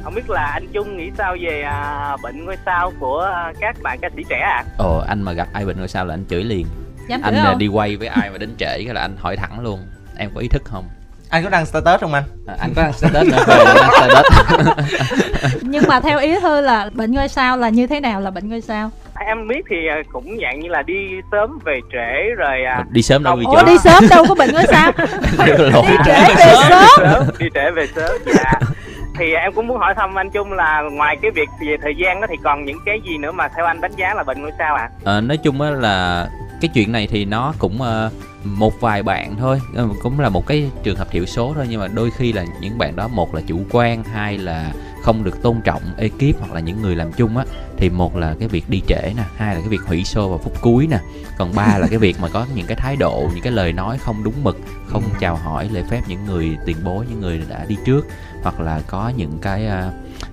Không biết là anh Chung nghĩ sao về bệnh ngôi sao của các bạn ca sĩ trẻ ạ? Anh mà gặp ai bệnh ngôi sao là anh chửi liền. Dám chửi anh không? Đi quay với ai mà đến trễ cái là anh hỏi thẳng luôn. Em có ý thức không? Anh có đăng status không anh? Anh có đăng status nữa. Nhưng mà theo ý Thư là bệnh ngôi sao là như thế nào là bệnh ngôi sao? Em biết thì cũng dạng như là đi sớm về trễ rồi đi sớm đâu bị trễ. Đi sớm đâu có bệnh ngôi sao. Đi trễ về sớm. Đi trễ về sớm. Dạ. Thì em cũng muốn hỏi thăm anh Chung là ngoài cái việc về thời gian đó thì còn những cái gì nữa mà theo anh đánh giá là bệnh ngôi sao ạ? Nói chung á là cái chuyện này thì nó cũng một vài bạn thôi, cũng là một cái trường hợp thiểu số thôi, nhưng mà đôi khi là những bạn đó một là chủ quan, hai là không được tôn trọng ekip hoặc là những người làm chung á, thì một là cái việc đi trễ nè, hai là cái việc hủy show vào phút cuối nè, còn ba là cái việc mà có những cái thái độ, những cái lời nói không đúng mực, không chào hỏi lễ phép những người tiền bối, những người đã đi trước, hoặc là có những cái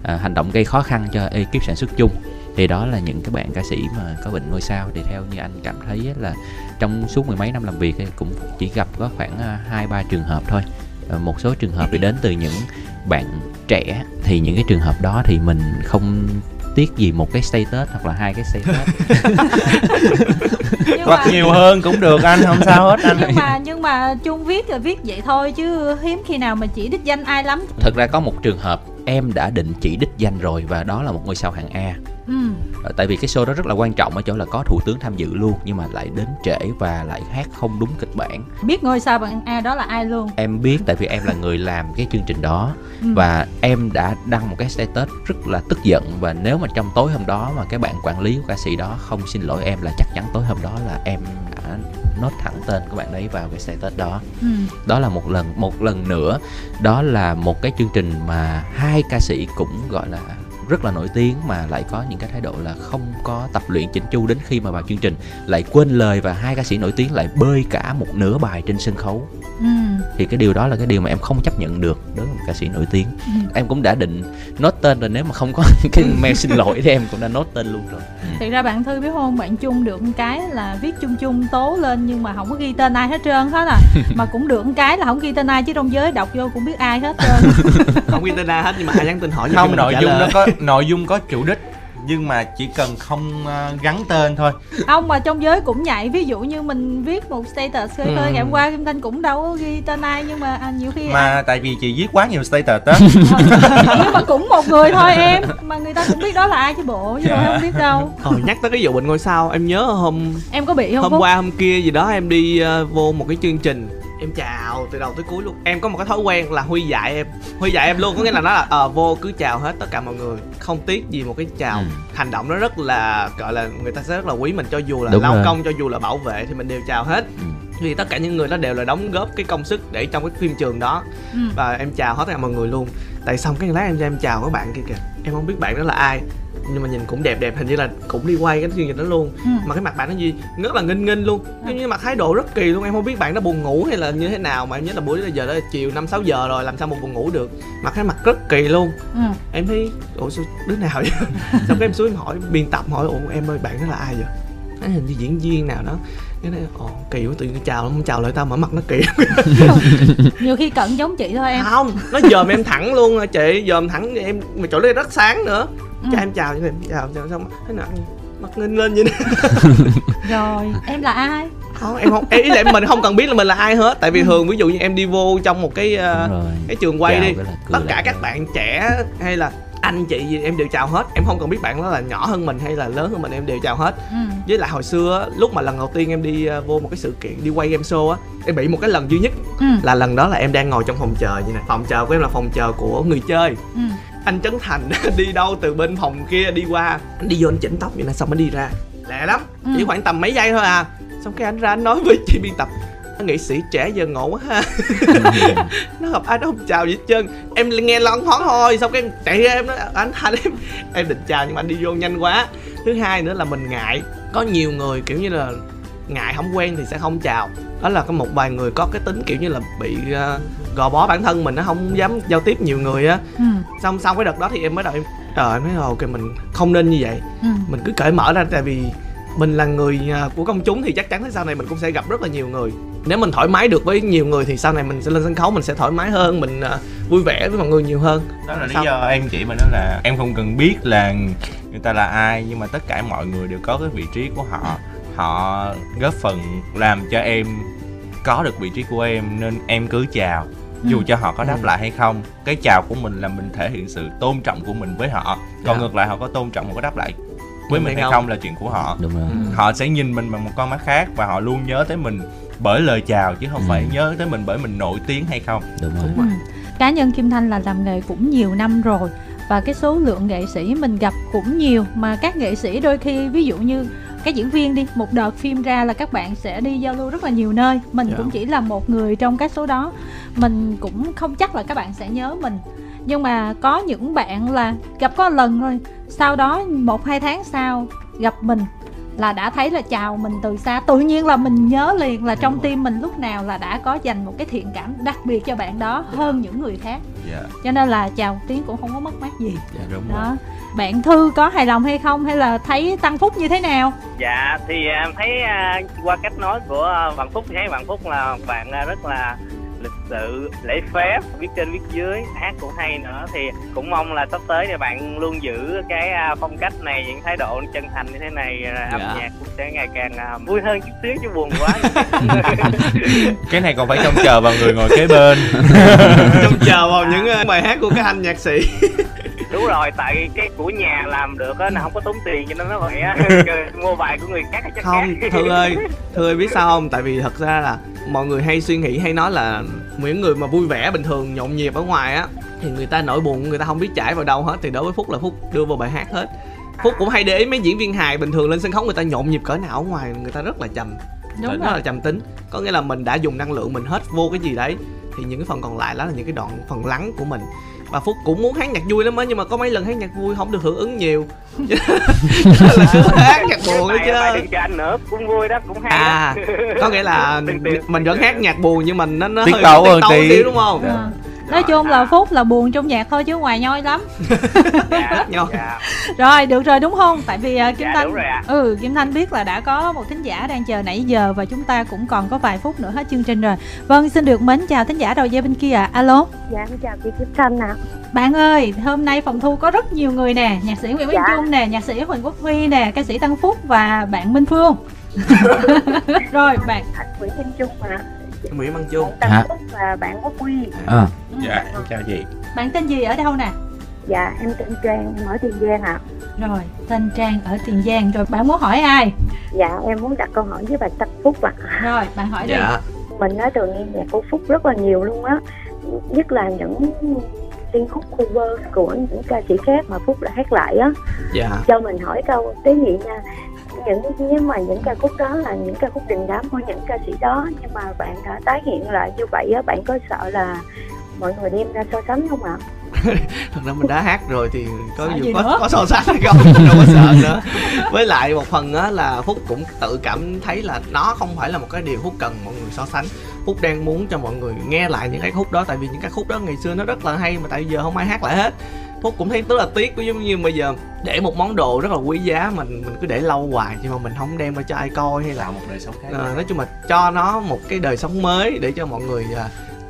hành động gây khó khăn cho ekip sản xuất chung. Thì đó là những cái bạn ca sĩ mà có bệnh ngôi sao. Thì theo như anh cảm thấy là trong suốt mười mấy năm làm việc thì cũng chỉ gặp có khoảng 2-3 trường hợp thôi. Một số trường hợp thì đến từ những bạn trẻ, thì những cái trường hợp đó thì mình không tiếc gì một cái status hoặc là hai cái status. Hoặc nhiều hơn cũng được anh, không sao hết anh. Nhưng mà Chung viết là viết vậy thôi chứ hiếm khi nào mà chỉ đích danh ai lắm. Thật ra có một trường hợp em đã định chỉ đích danh rồi, và đó là một ngôi sao hạng A. Tại vì cái show đó rất là quan trọng ở chỗ là có thủ tướng tham dự luôn, nhưng mà lại đến trễ và lại hát không đúng kịch bản. Biết ngôi sao bằng A đó là ai luôn? Em biết, tại vì em là người làm cái chương trình đó. Và em đã đăng một cái status rất là tức giận. Và nếu mà trong tối hôm đó mà cái bạn quản lý của ca sĩ đó không xin lỗi em là chắc chắn tối hôm đó là em đã nốt thẳng tên của bạn đấy vào cái status đó. Đó là một lần nữa, đó là một cái chương trình mà hai ca sĩ cũng gọi là rất là nổi tiếng mà lại có những cái thái độ là không có tập luyện chỉnh chu, đến khi mà vào chương trình lại quên lời và hai ca sĩ nổi tiếng lại bơi cả một nửa bài trên sân khấu. Thì cái điều đó là cái điều mà em không chấp nhận được đối với một ca sĩ nổi tiếng. Em cũng đã định nốt tên rồi, nếu mà không có cái mail xin lỗi thì em cũng đã nốt tên luôn rồi. Thật ra bạn Thư biết không, bạn Chung được một cái là viết chung chung tố lên nhưng mà không có ghi tên ai hết trơn hết à. Mà cũng được một cái là không ghi tên ai, chứ trong giới đọc vô cũng biết ai hết trơn. Không ghi tên ai hết, nhưng mà ai nhắn tin hỏi gì không, nội dung nó có chủ đích nhưng mà chỉ cần không gắn tên thôi. Ông mà trong giới cũng vậy, ví dụ như mình viết một status khơi khơi ngày hôm qua Kim Thanh cũng đâu có ghi tên ai, nhưng mà nhiều khi tại vì chị viết quá nhiều status đó. Nhưng mà cũng một người thôi em, mà người ta cũng biết đó là ai chứ bộ, chứ đâu không biết đâu. Nhắc tới cái vụ bệnh ngôi sao, em nhớ hôm em có bị hôm qua hôm kia gì đó em đi vô một cái chương trình, em chào từ đầu tới cuối luôn. Em có một cái thói quen là Huy dạy em, luôn, có nghĩa là nó là vô cứ chào hết tất cả mọi người, không tiếc gì một cái chào. Hành động nó rất là gọi là người ta sẽ rất là quý mình, cho dù là lao công, cho dù là bảo vệ thì mình đều chào hết. Vì tất cả những người đó đều là đóng góp cái công sức để trong cái phim trường đó. Và em chào hết tất cả mọi người luôn. Tại xong cái lát em ra em chào các bạn kia kìa, em không biết bạn đó là ai, nhưng mà nhìn cũng đẹp đẹp, hình như là cũng đi quay cái chương trình đó luôn. Mà cái mặt bạn nó gì rất là nghinh nghinh luôn, nhưng mà thái độ rất kỳ luôn. Em không biết bạn đó buồn ngủ hay là như thế nào, mà em nhớ là buổi giờ đó là chiều 5-6 giờ rồi, làm sao mà buồn ngủ được, mà cái mặt rất kỳ luôn. Em thấy ủa sao đứa nào vậy? Xong cái em xuống em hỏi biên tập, hỏi ủa em ơi bạn đó là ai vậy? Nó hình như diễn viên nào đó. Cái này kỳ quá, tự nhiên chào nó không chào lại tao mà mặt nó kỳ. Nhiều khi cận giống chị thôi em. Không, nó dòm em thẳng luôn rồi chị, dòm thẳng em mà chỗ đây rất sáng nữa. Cho em chào như chào xong thế nào mặt nghinh lên vậy nè. Rồi em là ai? Không, em không, ý là mình không cần biết là mình là ai hết, tại vì thường ví dụ như em đi vô trong một cái trường quay chào đi, tất cả các bạn trẻ hay là anh chị gì em đều chào hết, em không cần biết bạn đó là nhỏ hơn mình hay là lớn hơn mình, em đều chào hết. Với lại hồi xưa lúc mà lần đầu tiên em đi vô một cái sự kiện đi quay game show á, em bị một cái lần duy nhất là lần đó là em đang ngồi trong phòng chờ như này, phòng chờ của em là phòng chờ của người chơi. Anh Trấn Thành đi đâu từ bên phòng kia đi qua, anh đi vô anh chỉnh tóc vậy nè, xong anh đi ra lẹ lắm, chỉ khoảng tầm mấy giây thôi à. Xong cái anh ra anh nói với chị biên tập, nghệ sĩ trẻ giờ ngộ quá ha. Nó gặp ai nó không chào gì hết trơn, em nghe lon thoáng thôi. Xong cái chạy ra em nói anh em định chào nhưng mà anh đi vô nhanh quá. Thứ hai nữa là mình ngại, có nhiều người kiểu như là ngại không quen thì sẽ không chào. Đó là có một vài người có cái tính kiểu như là bị gò bó bản thân mình, nó không dám giao tiếp nhiều người á. Xong sau cái đợt đó thì em mới đợi em trời, em nói ok mình không nên như vậy, mình cứ cởi mở ra, tại vì mình là người của công chúng thì chắc chắn sau này mình cũng sẽ gặp rất là nhiều người. Nếu mình thoải mái được với nhiều người thì sau này mình sẽ lên sân khấu mình sẽ thoải mái hơn, mình vui vẻ với mọi người nhiều hơn. Đó là lý do em chỉ mà nói là em không cần biết là người ta là ai, nhưng mà tất cả mọi người đều có cái vị trí của họ, họ góp phần làm cho em có được vị trí của em, nên em cứ chào dù cho họ có đáp lại hay không. Cái chào của mình là mình thể hiện sự tôn trọng của mình với họ, còn ngược lại họ có tôn trọng, họ có đáp lại với mình hay không là chuyện của họ. Họ sẽ nhìn mình bằng một con mắt khác và họ luôn nhớ tới mình bởi lời chào chứ không phải nhớ tới mình bởi mình nổi tiếng hay không. Đúng rồi. Cá nhân Kim Thanh là làm nghề cũng nhiều năm rồi, và cái số lượng nghệ sĩ mình gặp cũng nhiều, mà các nghệ sĩ đôi khi ví dụ như các diễn viên đi, một đợt phim ra là các bạn sẽ đi giao lưu rất là nhiều nơi, mình cũng chỉ là một người trong cái số đó, mình cũng không chắc là các bạn sẽ nhớ mình. Nhưng mà có những bạn là gặp có lần thôi, sau đó 1-2 tháng sau gặp mình là đã thấy là chào mình từ xa, tự nhiên là mình nhớ liền, là trong tim mình lúc nào là đã có dành một cái thiện cảm đặc biệt cho bạn đó hơn những người khác. Cho nên là chào tiếng cũng không có mất mát gì. Đúng rồi. Bạn Thư có hài lòng hay không, hay là thấy Tăng Phúc như thế nào? Dạ thì em thấy qua cách nói của bạn Phúc thì thấy bạn Phúc là bạn rất là lịch sự, lễ phép, biết trên biết dưới, hát cũng hay nữa, thì cũng mong là sắp tới thì bạn luôn giữ cái phong cách này, những thái độ chân thành như thế này, âm nhạc cũng sẽ ngày càng vui hơn chút xíu chứ buồn quá. Cái này còn phải trông chờ vào người ngồi kế bên, trông chờ vào những bài hát của các anh nhạc sĩ. Đúng rồi, tại cái của nhà làm được á, nó không có tốn tiền cho nên nó vậy á. Mua bài của người khác chắc không khác. Thư ơi biết sao không, tại vì thật ra là mọi người hay suy nghĩ hay nói là những người mà vui vẻ bình thường nhộn nhịp ở ngoài á thì người ta nỗi buồn người ta không biết chảy vào đâu hết, thì đối với Phúc là Phúc đưa vào bài hát hết. Phúc cũng hay để ý mấy diễn viên hài bình thường lên sân khấu người ta nhộn nhịp cỡ nào ở ngoài người ta rất là trầm, rất là trầm tính, có nghĩa là mình đã dùng năng lượng mình hết vô cái gì đấy, thì những cái phần còn lại đó là những cái đoạn phần lắng của mình. Và Phúc cũng muốn hát nhạc vui lắm á, nhưng mà có mấy lần hát nhạc vui không được hưởng ứng nhiều. Là hát nhạc buồn đó chứ. Bài Đừng Chờ Nữa cũng vui đó, cũng hay. À, có nghĩa là mình vẫn hát nhạc buồn nhưng mình nó hơi tiết tấu xíu đúng không? À. Nói chung là Phúc là buồn trong nhạc thôi chứ ngoài nhoi lắm. Dạ, dạ. Rồi, được rồi đúng không? Tại vì Kim Thanh Kim Thanh biết là đã có một thính giả đang chờ nãy giờ và chúng ta cũng còn có vài phút nữa hết chương trình rồi. Vâng, xin được mến chào thính giả đầu dây bên kia ạ. Alo. Dạ, xin chào chị Kim Thanh ạ. Bạn ơi, hôm nay phòng thu có rất nhiều người nè, nhạc sĩ Nguyễn Văn Chung nè, nhạc sĩ Huỳnh Quốc Huy nè, ca sĩ Tăng Phúc và bạn Minh Phương. Rồi, bạn Nguyễn Văn Chung ạ. Nguyễn Văn Chung Tăng Phúc và bạn Quốc Huy. Dạ, em chào chị. Bạn tên gì ở đâu nè? Dạ, em tên Trang, em ở Tiền Giang ạ. Rồi, tên Trang ở Tiền Giang. Rồi, bạn muốn hỏi ai? Dạ, em muốn đặt câu hỏi với bạn Tăng Phúc ạ. Rồi, bạn hỏi đi. Mình nói từ nghe nhạc của Phúc rất là nhiều luôn á. Nhất là những điên khúc cover của những ca sĩ khác mà Phúc đã hát lại á. Dạ. Cho mình hỏi câu tế nhị nha. Nhưng mà những ca khúc đó là những ca khúc đình đám của những ca sĩ đó, nhưng mà bạn đã tái hiện lại như vậy á, bạn có sợ là mọi người đem ra so sánh không ạ? Thật ra mình đã hát rồi thì có so sánh hay không, đâu có sợ nữa. Với lại một phần á là Phúc cũng tự cảm thấy là nó không phải là một cái điều Phúc cần mọi người so sánh. Phúc đang muốn cho mọi người nghe lại những cái khúc đó, tại vì những cái khúc đó ngày xưa nó rất là hay mà tại giờ không ai hát lại hết. Phúc cũng thấy tức là tiếc, giống như bây giờ để một món đồ rất là quý giá mình cứ để lâu hoài nhưng mà mình không đem ra cho ai coi hay là một đời sống khác. Nói chung là cho nó một cái đời sống mới để cho mọi người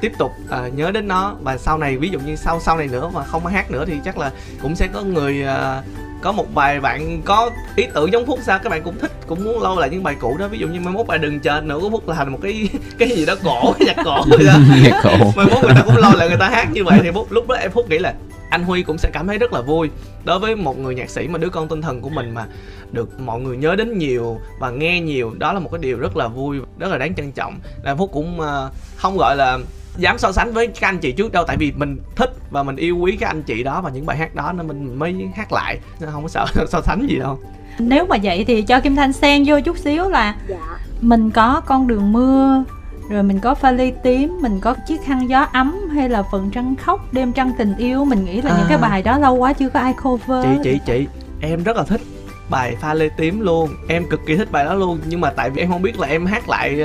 tiếp tục nhớ đến nó, và sau này ví dụ như sau này nữa mà không hát nữa thì chắc là cũng sẽ có người có một vài bạn có ý tưởng giống Phúc sao các bạn cũng thích, cũng muốn lâu lại những bài cũ đó, ví dụ như mai mốt bài Đừng Chờ Nữa của Phúc là thành một cái gì đó cổ, nhạc cổ rồi đó. Nhạc cổ. Mai mốt người ta cũng lâu lại người ta hát như vậy thì lúc đó em Phúc nghĩ là anh Huy cũng sẽ cảm thấy rất là vui. Đối với một người nhạc sĩ mà đứa con tinh thần của mình mà được mọi người nhớ đến nhiều và nghe nhiều, đó là một cái điều rất là vui, rất là đáng trân trọng. Là Phúc cũng không gọi là dám so sánh với các anh chị trước đâu, tại vì mình thích và mình yêu quý các anh chị đó và những bài hát đó nên mình mới hát lại, nên không có sợ so sánh gì đâu. Nếu mà vậy thì cho Kim Thanh xen vô chút xíu là mình có Con Đường Mưa, rồi mình có Pha Lê Tím, mình có Chiếc Khăn Gió Ấm hay là Phần Trăng Khóc Đêm Trăng Tình Yêu. Mình nghĩ là những cái bài đó lâu quá chưa có ai cover. Chị em rất là thích bài Pha Lê Tím luôn, em cực kỳ thích bài đó luôn, nhưng mà tại vì em không biết là em hát lại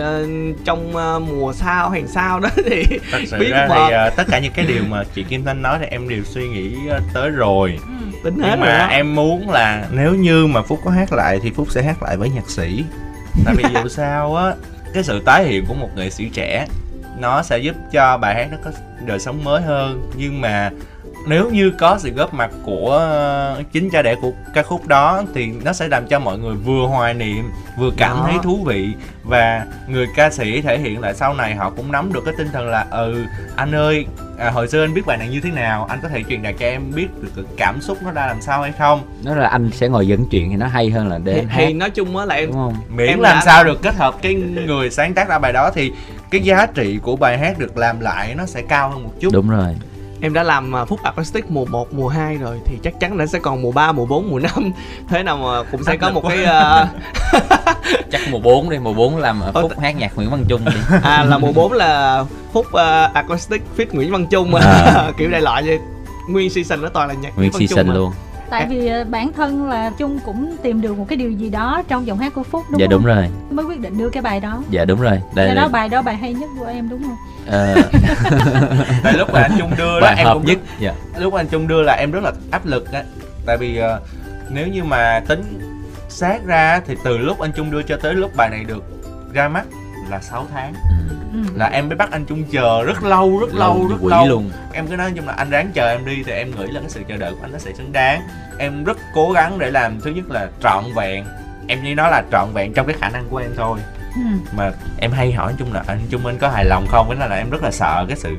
trong mùa sau hàng sau đó thì thật sự biết ra thì tất cả những cái điều mà chị Kim Thanh nói thì em đều suy nghĩ tới rồi, tính hết. Nhưng mà em muốn là nếu như mà Phúc có hát lại thì Phúc sẽ hát lại với nhạc sĩ, tại vì dù sao á cái sự tái hiện của một nghệ sĩ trẻ nó sẽ giúp cho bài hát nó có đời sống mới hơn, nhưng mà nếu như có sự góp mặt của chính cha đẻ của ca khúc đó thì nó sẽ làm cho mọi người vừa hoài niệm vừa cảm thấy thú vị, và người ca sĩ thể hiện lại sau này họ cũng nắm được cái tinh thần là anh ơi hồi xưa anh biết bài này như thế nào, anh có thể truyền đạt cho em biết được cái cảm xúc nó ra làm sao hay không. Nó là anh sẽ ngồi dẫn chuyện thì nó hay hơn là để em hát. Thì nói chung á là em miễn em làm sao được kết hợp cái người sáng tác ra bài đó thì cái giá trị của bài hát được làm lại nó sẽ cao hơn một chút. Đúng rồi. Em đã làm Phúc Acoustic mùa 1, mùa 2 rồi thì chắc chắn là sẽ còn mùa 3, mùa 4, mùa 5. Thế nào mà cũng sẽ có một cái chắc mùa 4 đi, mùa 4 làm Phúc hát nhạc Nguyễn Văn Chung đi. À là mùa 4 là Phúc Acoustic feat Nguyễn Văn Chung kiểu đại loại vậy. Nguyên season nó toàn là nhạc Nguyễn Văn Chung luôn. Tại vì bản thân là Chung cũng tìm được một cái điều gì đó trong giọng hát của Phúc đúng không? Dạ đúng rồi. Mới quyết định đưa cái bài đó. Dạ đúng rồi. Đây đó bài hay nhất của em đúng không? Tại lúc mà anh Chung đưa đó em cũng nhất. Dạ. Lúc anh Chung đưa là em rất là áp lực á. Tại vì nếu như mà tính xác ra thì từ lúc anh Chung đưa cho tới lúc bài này được ra mắt là 6 tháng. Là em mới bắt anh Chung chờ rất lâu luôn. Em cứ nói chung là anh ráng chờ em đi thì em nghĩ là cái sự chờ đợi của anh nó sẽ xứng đáng. Em rất cố gắng để làm thứ nhất là trọn vẹn, em như nói là trọn vẹn trong cái khả năng của em thôi. Mà em hay hỏi anh Chung là anh Chung anh có hài lòng không, với là em rất là sợ cái sự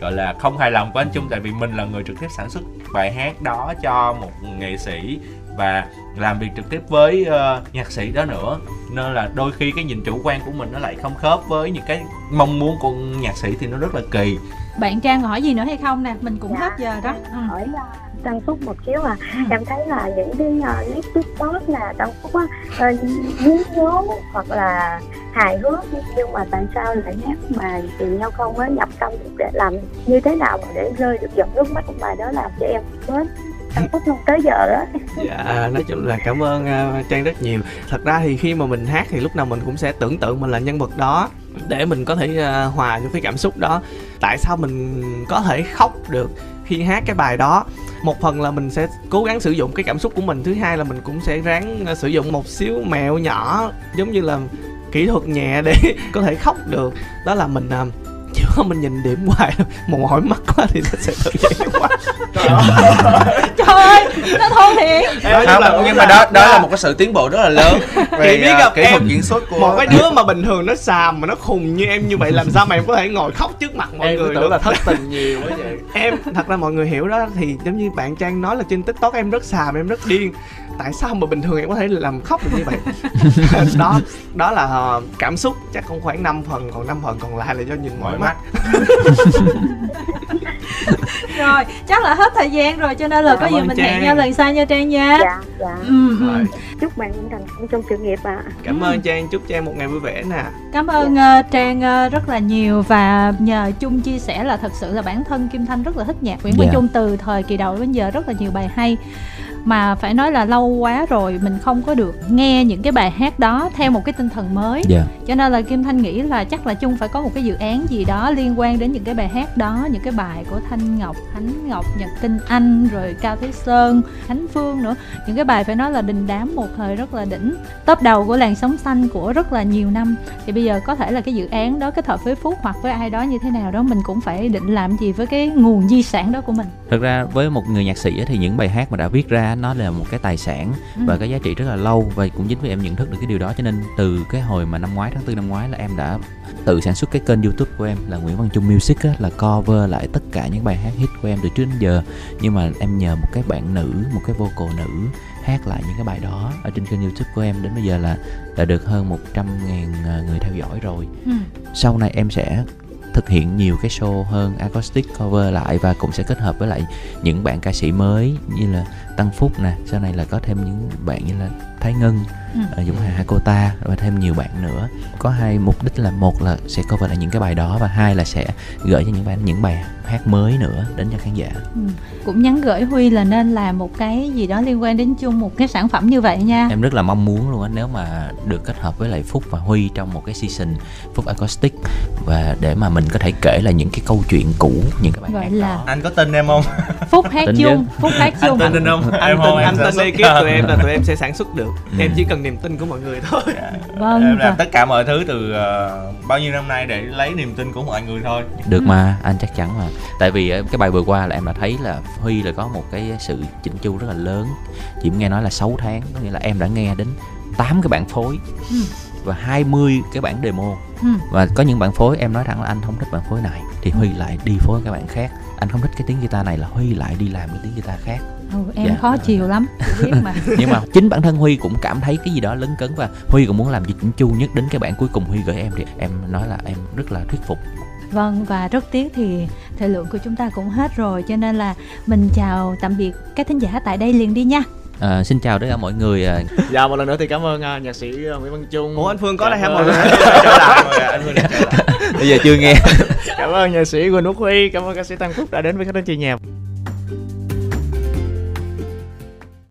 gọi là không hài lòng của anh Chung, tại vì mình là người trực tiếp sản xuất bài hát đó cho một nghệ sĩ và làm việc trực tiếp với nhạc sĩ đó nữa, nên là đôi khi cái nhìn chủ quan của mình nó lại không khớp với những cái mong muốn của nhạc sĩ thì nó rất là kỳ. Bạn Trang hỏi gì nữa hay không nè, mình cũng hết giờ đó. Hỏi Tăng Phúc một xíu à, em thấy là những cái clip TikTok là Tăng Phúc á nhún nhố hoặc là hài hước, nhưng mà tại sao lại hát bài Tìm Nhau Không á, nhập tâm để làm như thế nào mà để rơi được giọt nước mắt của bài đó làm cho em hết Tăng Phúc luôn tới giờ đó. Dạ, nói chung là cảm ơn Trang rất nhiều. Thật ra thì khi mà mình hát thì lúc nào mình cũng sẽ tưởng tượng mình là nhân vật đó để mình có thể hòa vô cái cảm xúc đó. Tại sao mình có thể khóc được khi hát cái bài đó? Một phần là mình sẽ cố gắng sử dụng cái cảm xúc của mình, thứ hai là mình cũng sẽ ráng sử dụng một xíu mẹo nhỏ giống như là kỹ thuật nhẹ để có thể khóc được. Đó là mình chứ không mình nhìn điểm hoài, mồ hôi mắt quá thì nó sẽ tự chảy quá. Trời ơi, nó thô thiệt. Nhưng mà đó là một cái sự tiến bộ rất là lớn về biết kỹ thuật diễn xuất của một cái đứa mà bình thường nó xàm mà nó khùng như em như vậy, làm sao mà em có thể ngồi khóc trước mặt mọi người nữa. Là thất tình nhiều quá vậy. Em thật ra mọi người hiểu đó, thì giống như bạn Trang nói là trên TikTok em rất xàm, em rất điên. Tại sao mà bình thường em có thể làm khóc được như vậy? Đó là cảm xúc chắc cũng khoảng 5 phần, còn 5 phần còn lại là do nhìn mọi mắt. Rồi, chắc là hết thời gian rồi cho nên là có gì mình hẹn nhau lần sau nha Trang nha. Dạ. Chúc bạn cũng thành công trong sự nghiệp ạ. Cảm ơn Trang, chúc Trang một ngày vui vẻ nè. Cảm ơn Trang rất là nhiều, và nhờ Chung chia sẻ là thật sự là bản thân Kim Thanh rất là thích nhạc Nguyễn Văn Chung từ thời kỳ đầu đến giờ, rất là nhiều bài hay. Mà phải nói là lâu quá rồi mình không có được nghe những cái bài hát đó theo một cái tinh thần mới. Cho nên là Kim Thanh nghĩ là chắc là Chung phải có một cái dự án gì đó liên quan đến những cái bài hát đó. Những cái bài của Thanh Ngọc, Khánh Ngọc, Nhật Tinh Anh, rồi Cao Thế Sơn, Khánh Phương nữa. Những cái bài phải nói là đình đám một thời, rất là đỉnh, top đầu của làn sóng xanh của rất là nhiều năm. Thì bây giờ có thể là cái dự án đó kết hợp với Phúc hoặc với ai đó như thế nào đó, mình cũng phải định làm gì với cái nguồn di sản đó của mình. Thật ra với một người nhạc sĩ thì những bài hát mà đã viết ra nó là một cái tài sản và cái giá trị rất là lâu, và cũng chính vì em nhận thức được cái điều đó cho nên từ cái hồi mà năm ngoái, tháng 4 năm ngoái là em đã tự sản xuất cái kênh YouTube của em là Nguyễn Văn Chung Music á, là cover lại tất cả những bài hát hit của em từ trước đến giờ, nhưng mà em nhờ một cái bạn nữ, một cái vocal nữ hát lại những cái bài đó ở trên kênh YouTube của em. Đến bây giờ là đã được hơn 100.000 người theo dõi rồi. Sau này em sẽ thực hiện nhiều cái show hơn, acoustic cover lại, và cũng sẽ kết hợp với lại những bạn ca sĩ mới như là Tăng Phúc nè, sau này là có thêm những bạn như là Thái Ngân, Dũng Hà, Hakota và thêm nhiều bạn nữa. Có hai mục đích là một là sẽ cover lại những cái bài đó, và hai là sẽ gửi cho những bài hát mới nữa đến cho khán giả. Cũng nhắn gửi Huy là nên làm một cái gì đó liên quan đến Chung, một cái sản phẩm như vậy nha. Em rất là mong muốn luôn á, nếu mà được kết hợp với lại Phúc và Huy trong một cái season Phúc acoustic, và để mà mình có thể kể là những cái câu chuyện cũ, những cái bài hát là... đó. Anh có tin em không? Phúc hát Chung, Phúc hát Chung. Anh tin không? Anh tin ekip tụi em là tụi em sẽ sản xuất được. Em chỉ cần niềm tin của mọi người thôi. Em làm tất cả mọi thứ từ bao nhiêu năm nay để lấy niềm tin của mọi người thôi. Được mà, anh chắc chắn mà. Tại vì cái bài vừa qua là em đã thấy là Huy là có một cái sự chỉnh chu rất là lớn. Chị nghe nói là 6 tháng, có nghĩa là em đã nghe đến 8 cái bản phối và 20 cái bản demo. Và có những bản phối em nói thẳng là anh không thích bản phối này thì Huy lại đi phối các bạn khác. Anh không thích cái tiếng guitar này là Huy lại đi làm cái tiếng guitar khác. Em khó chịu lắm biết mà. Nhưng mà chính bản thân Huy cũng cảm thấy cái gì đó lấn cấn, và Huy cũng muốn làm gì chỉnh chu nhất. Đến cái bản cuối cùng Huy gửi em thì em nói là em rất là thuyết phục. Vâng, và rất tiếc thì thời lượng của chúng ta cũng hết rồi, cho nên là mình chào tạm biệt các thính giả tại đây liền đi nha. Xin chào tất cả mọi người. Dạ, một lần nữa thì cảm ơn nhạc sĩ Nguyễn Văn Chung. Ủa, anh Phương có đây hả mọi người? Trở lại rồi, anh Phương đã trở lại. Bây giờ chưa nghe. Cảm ơn nhạc sĩ Huỳnh Quốc Huy, cảm ơn ca sĩ Tăng Phúc đã đến với các chương trình nhạc.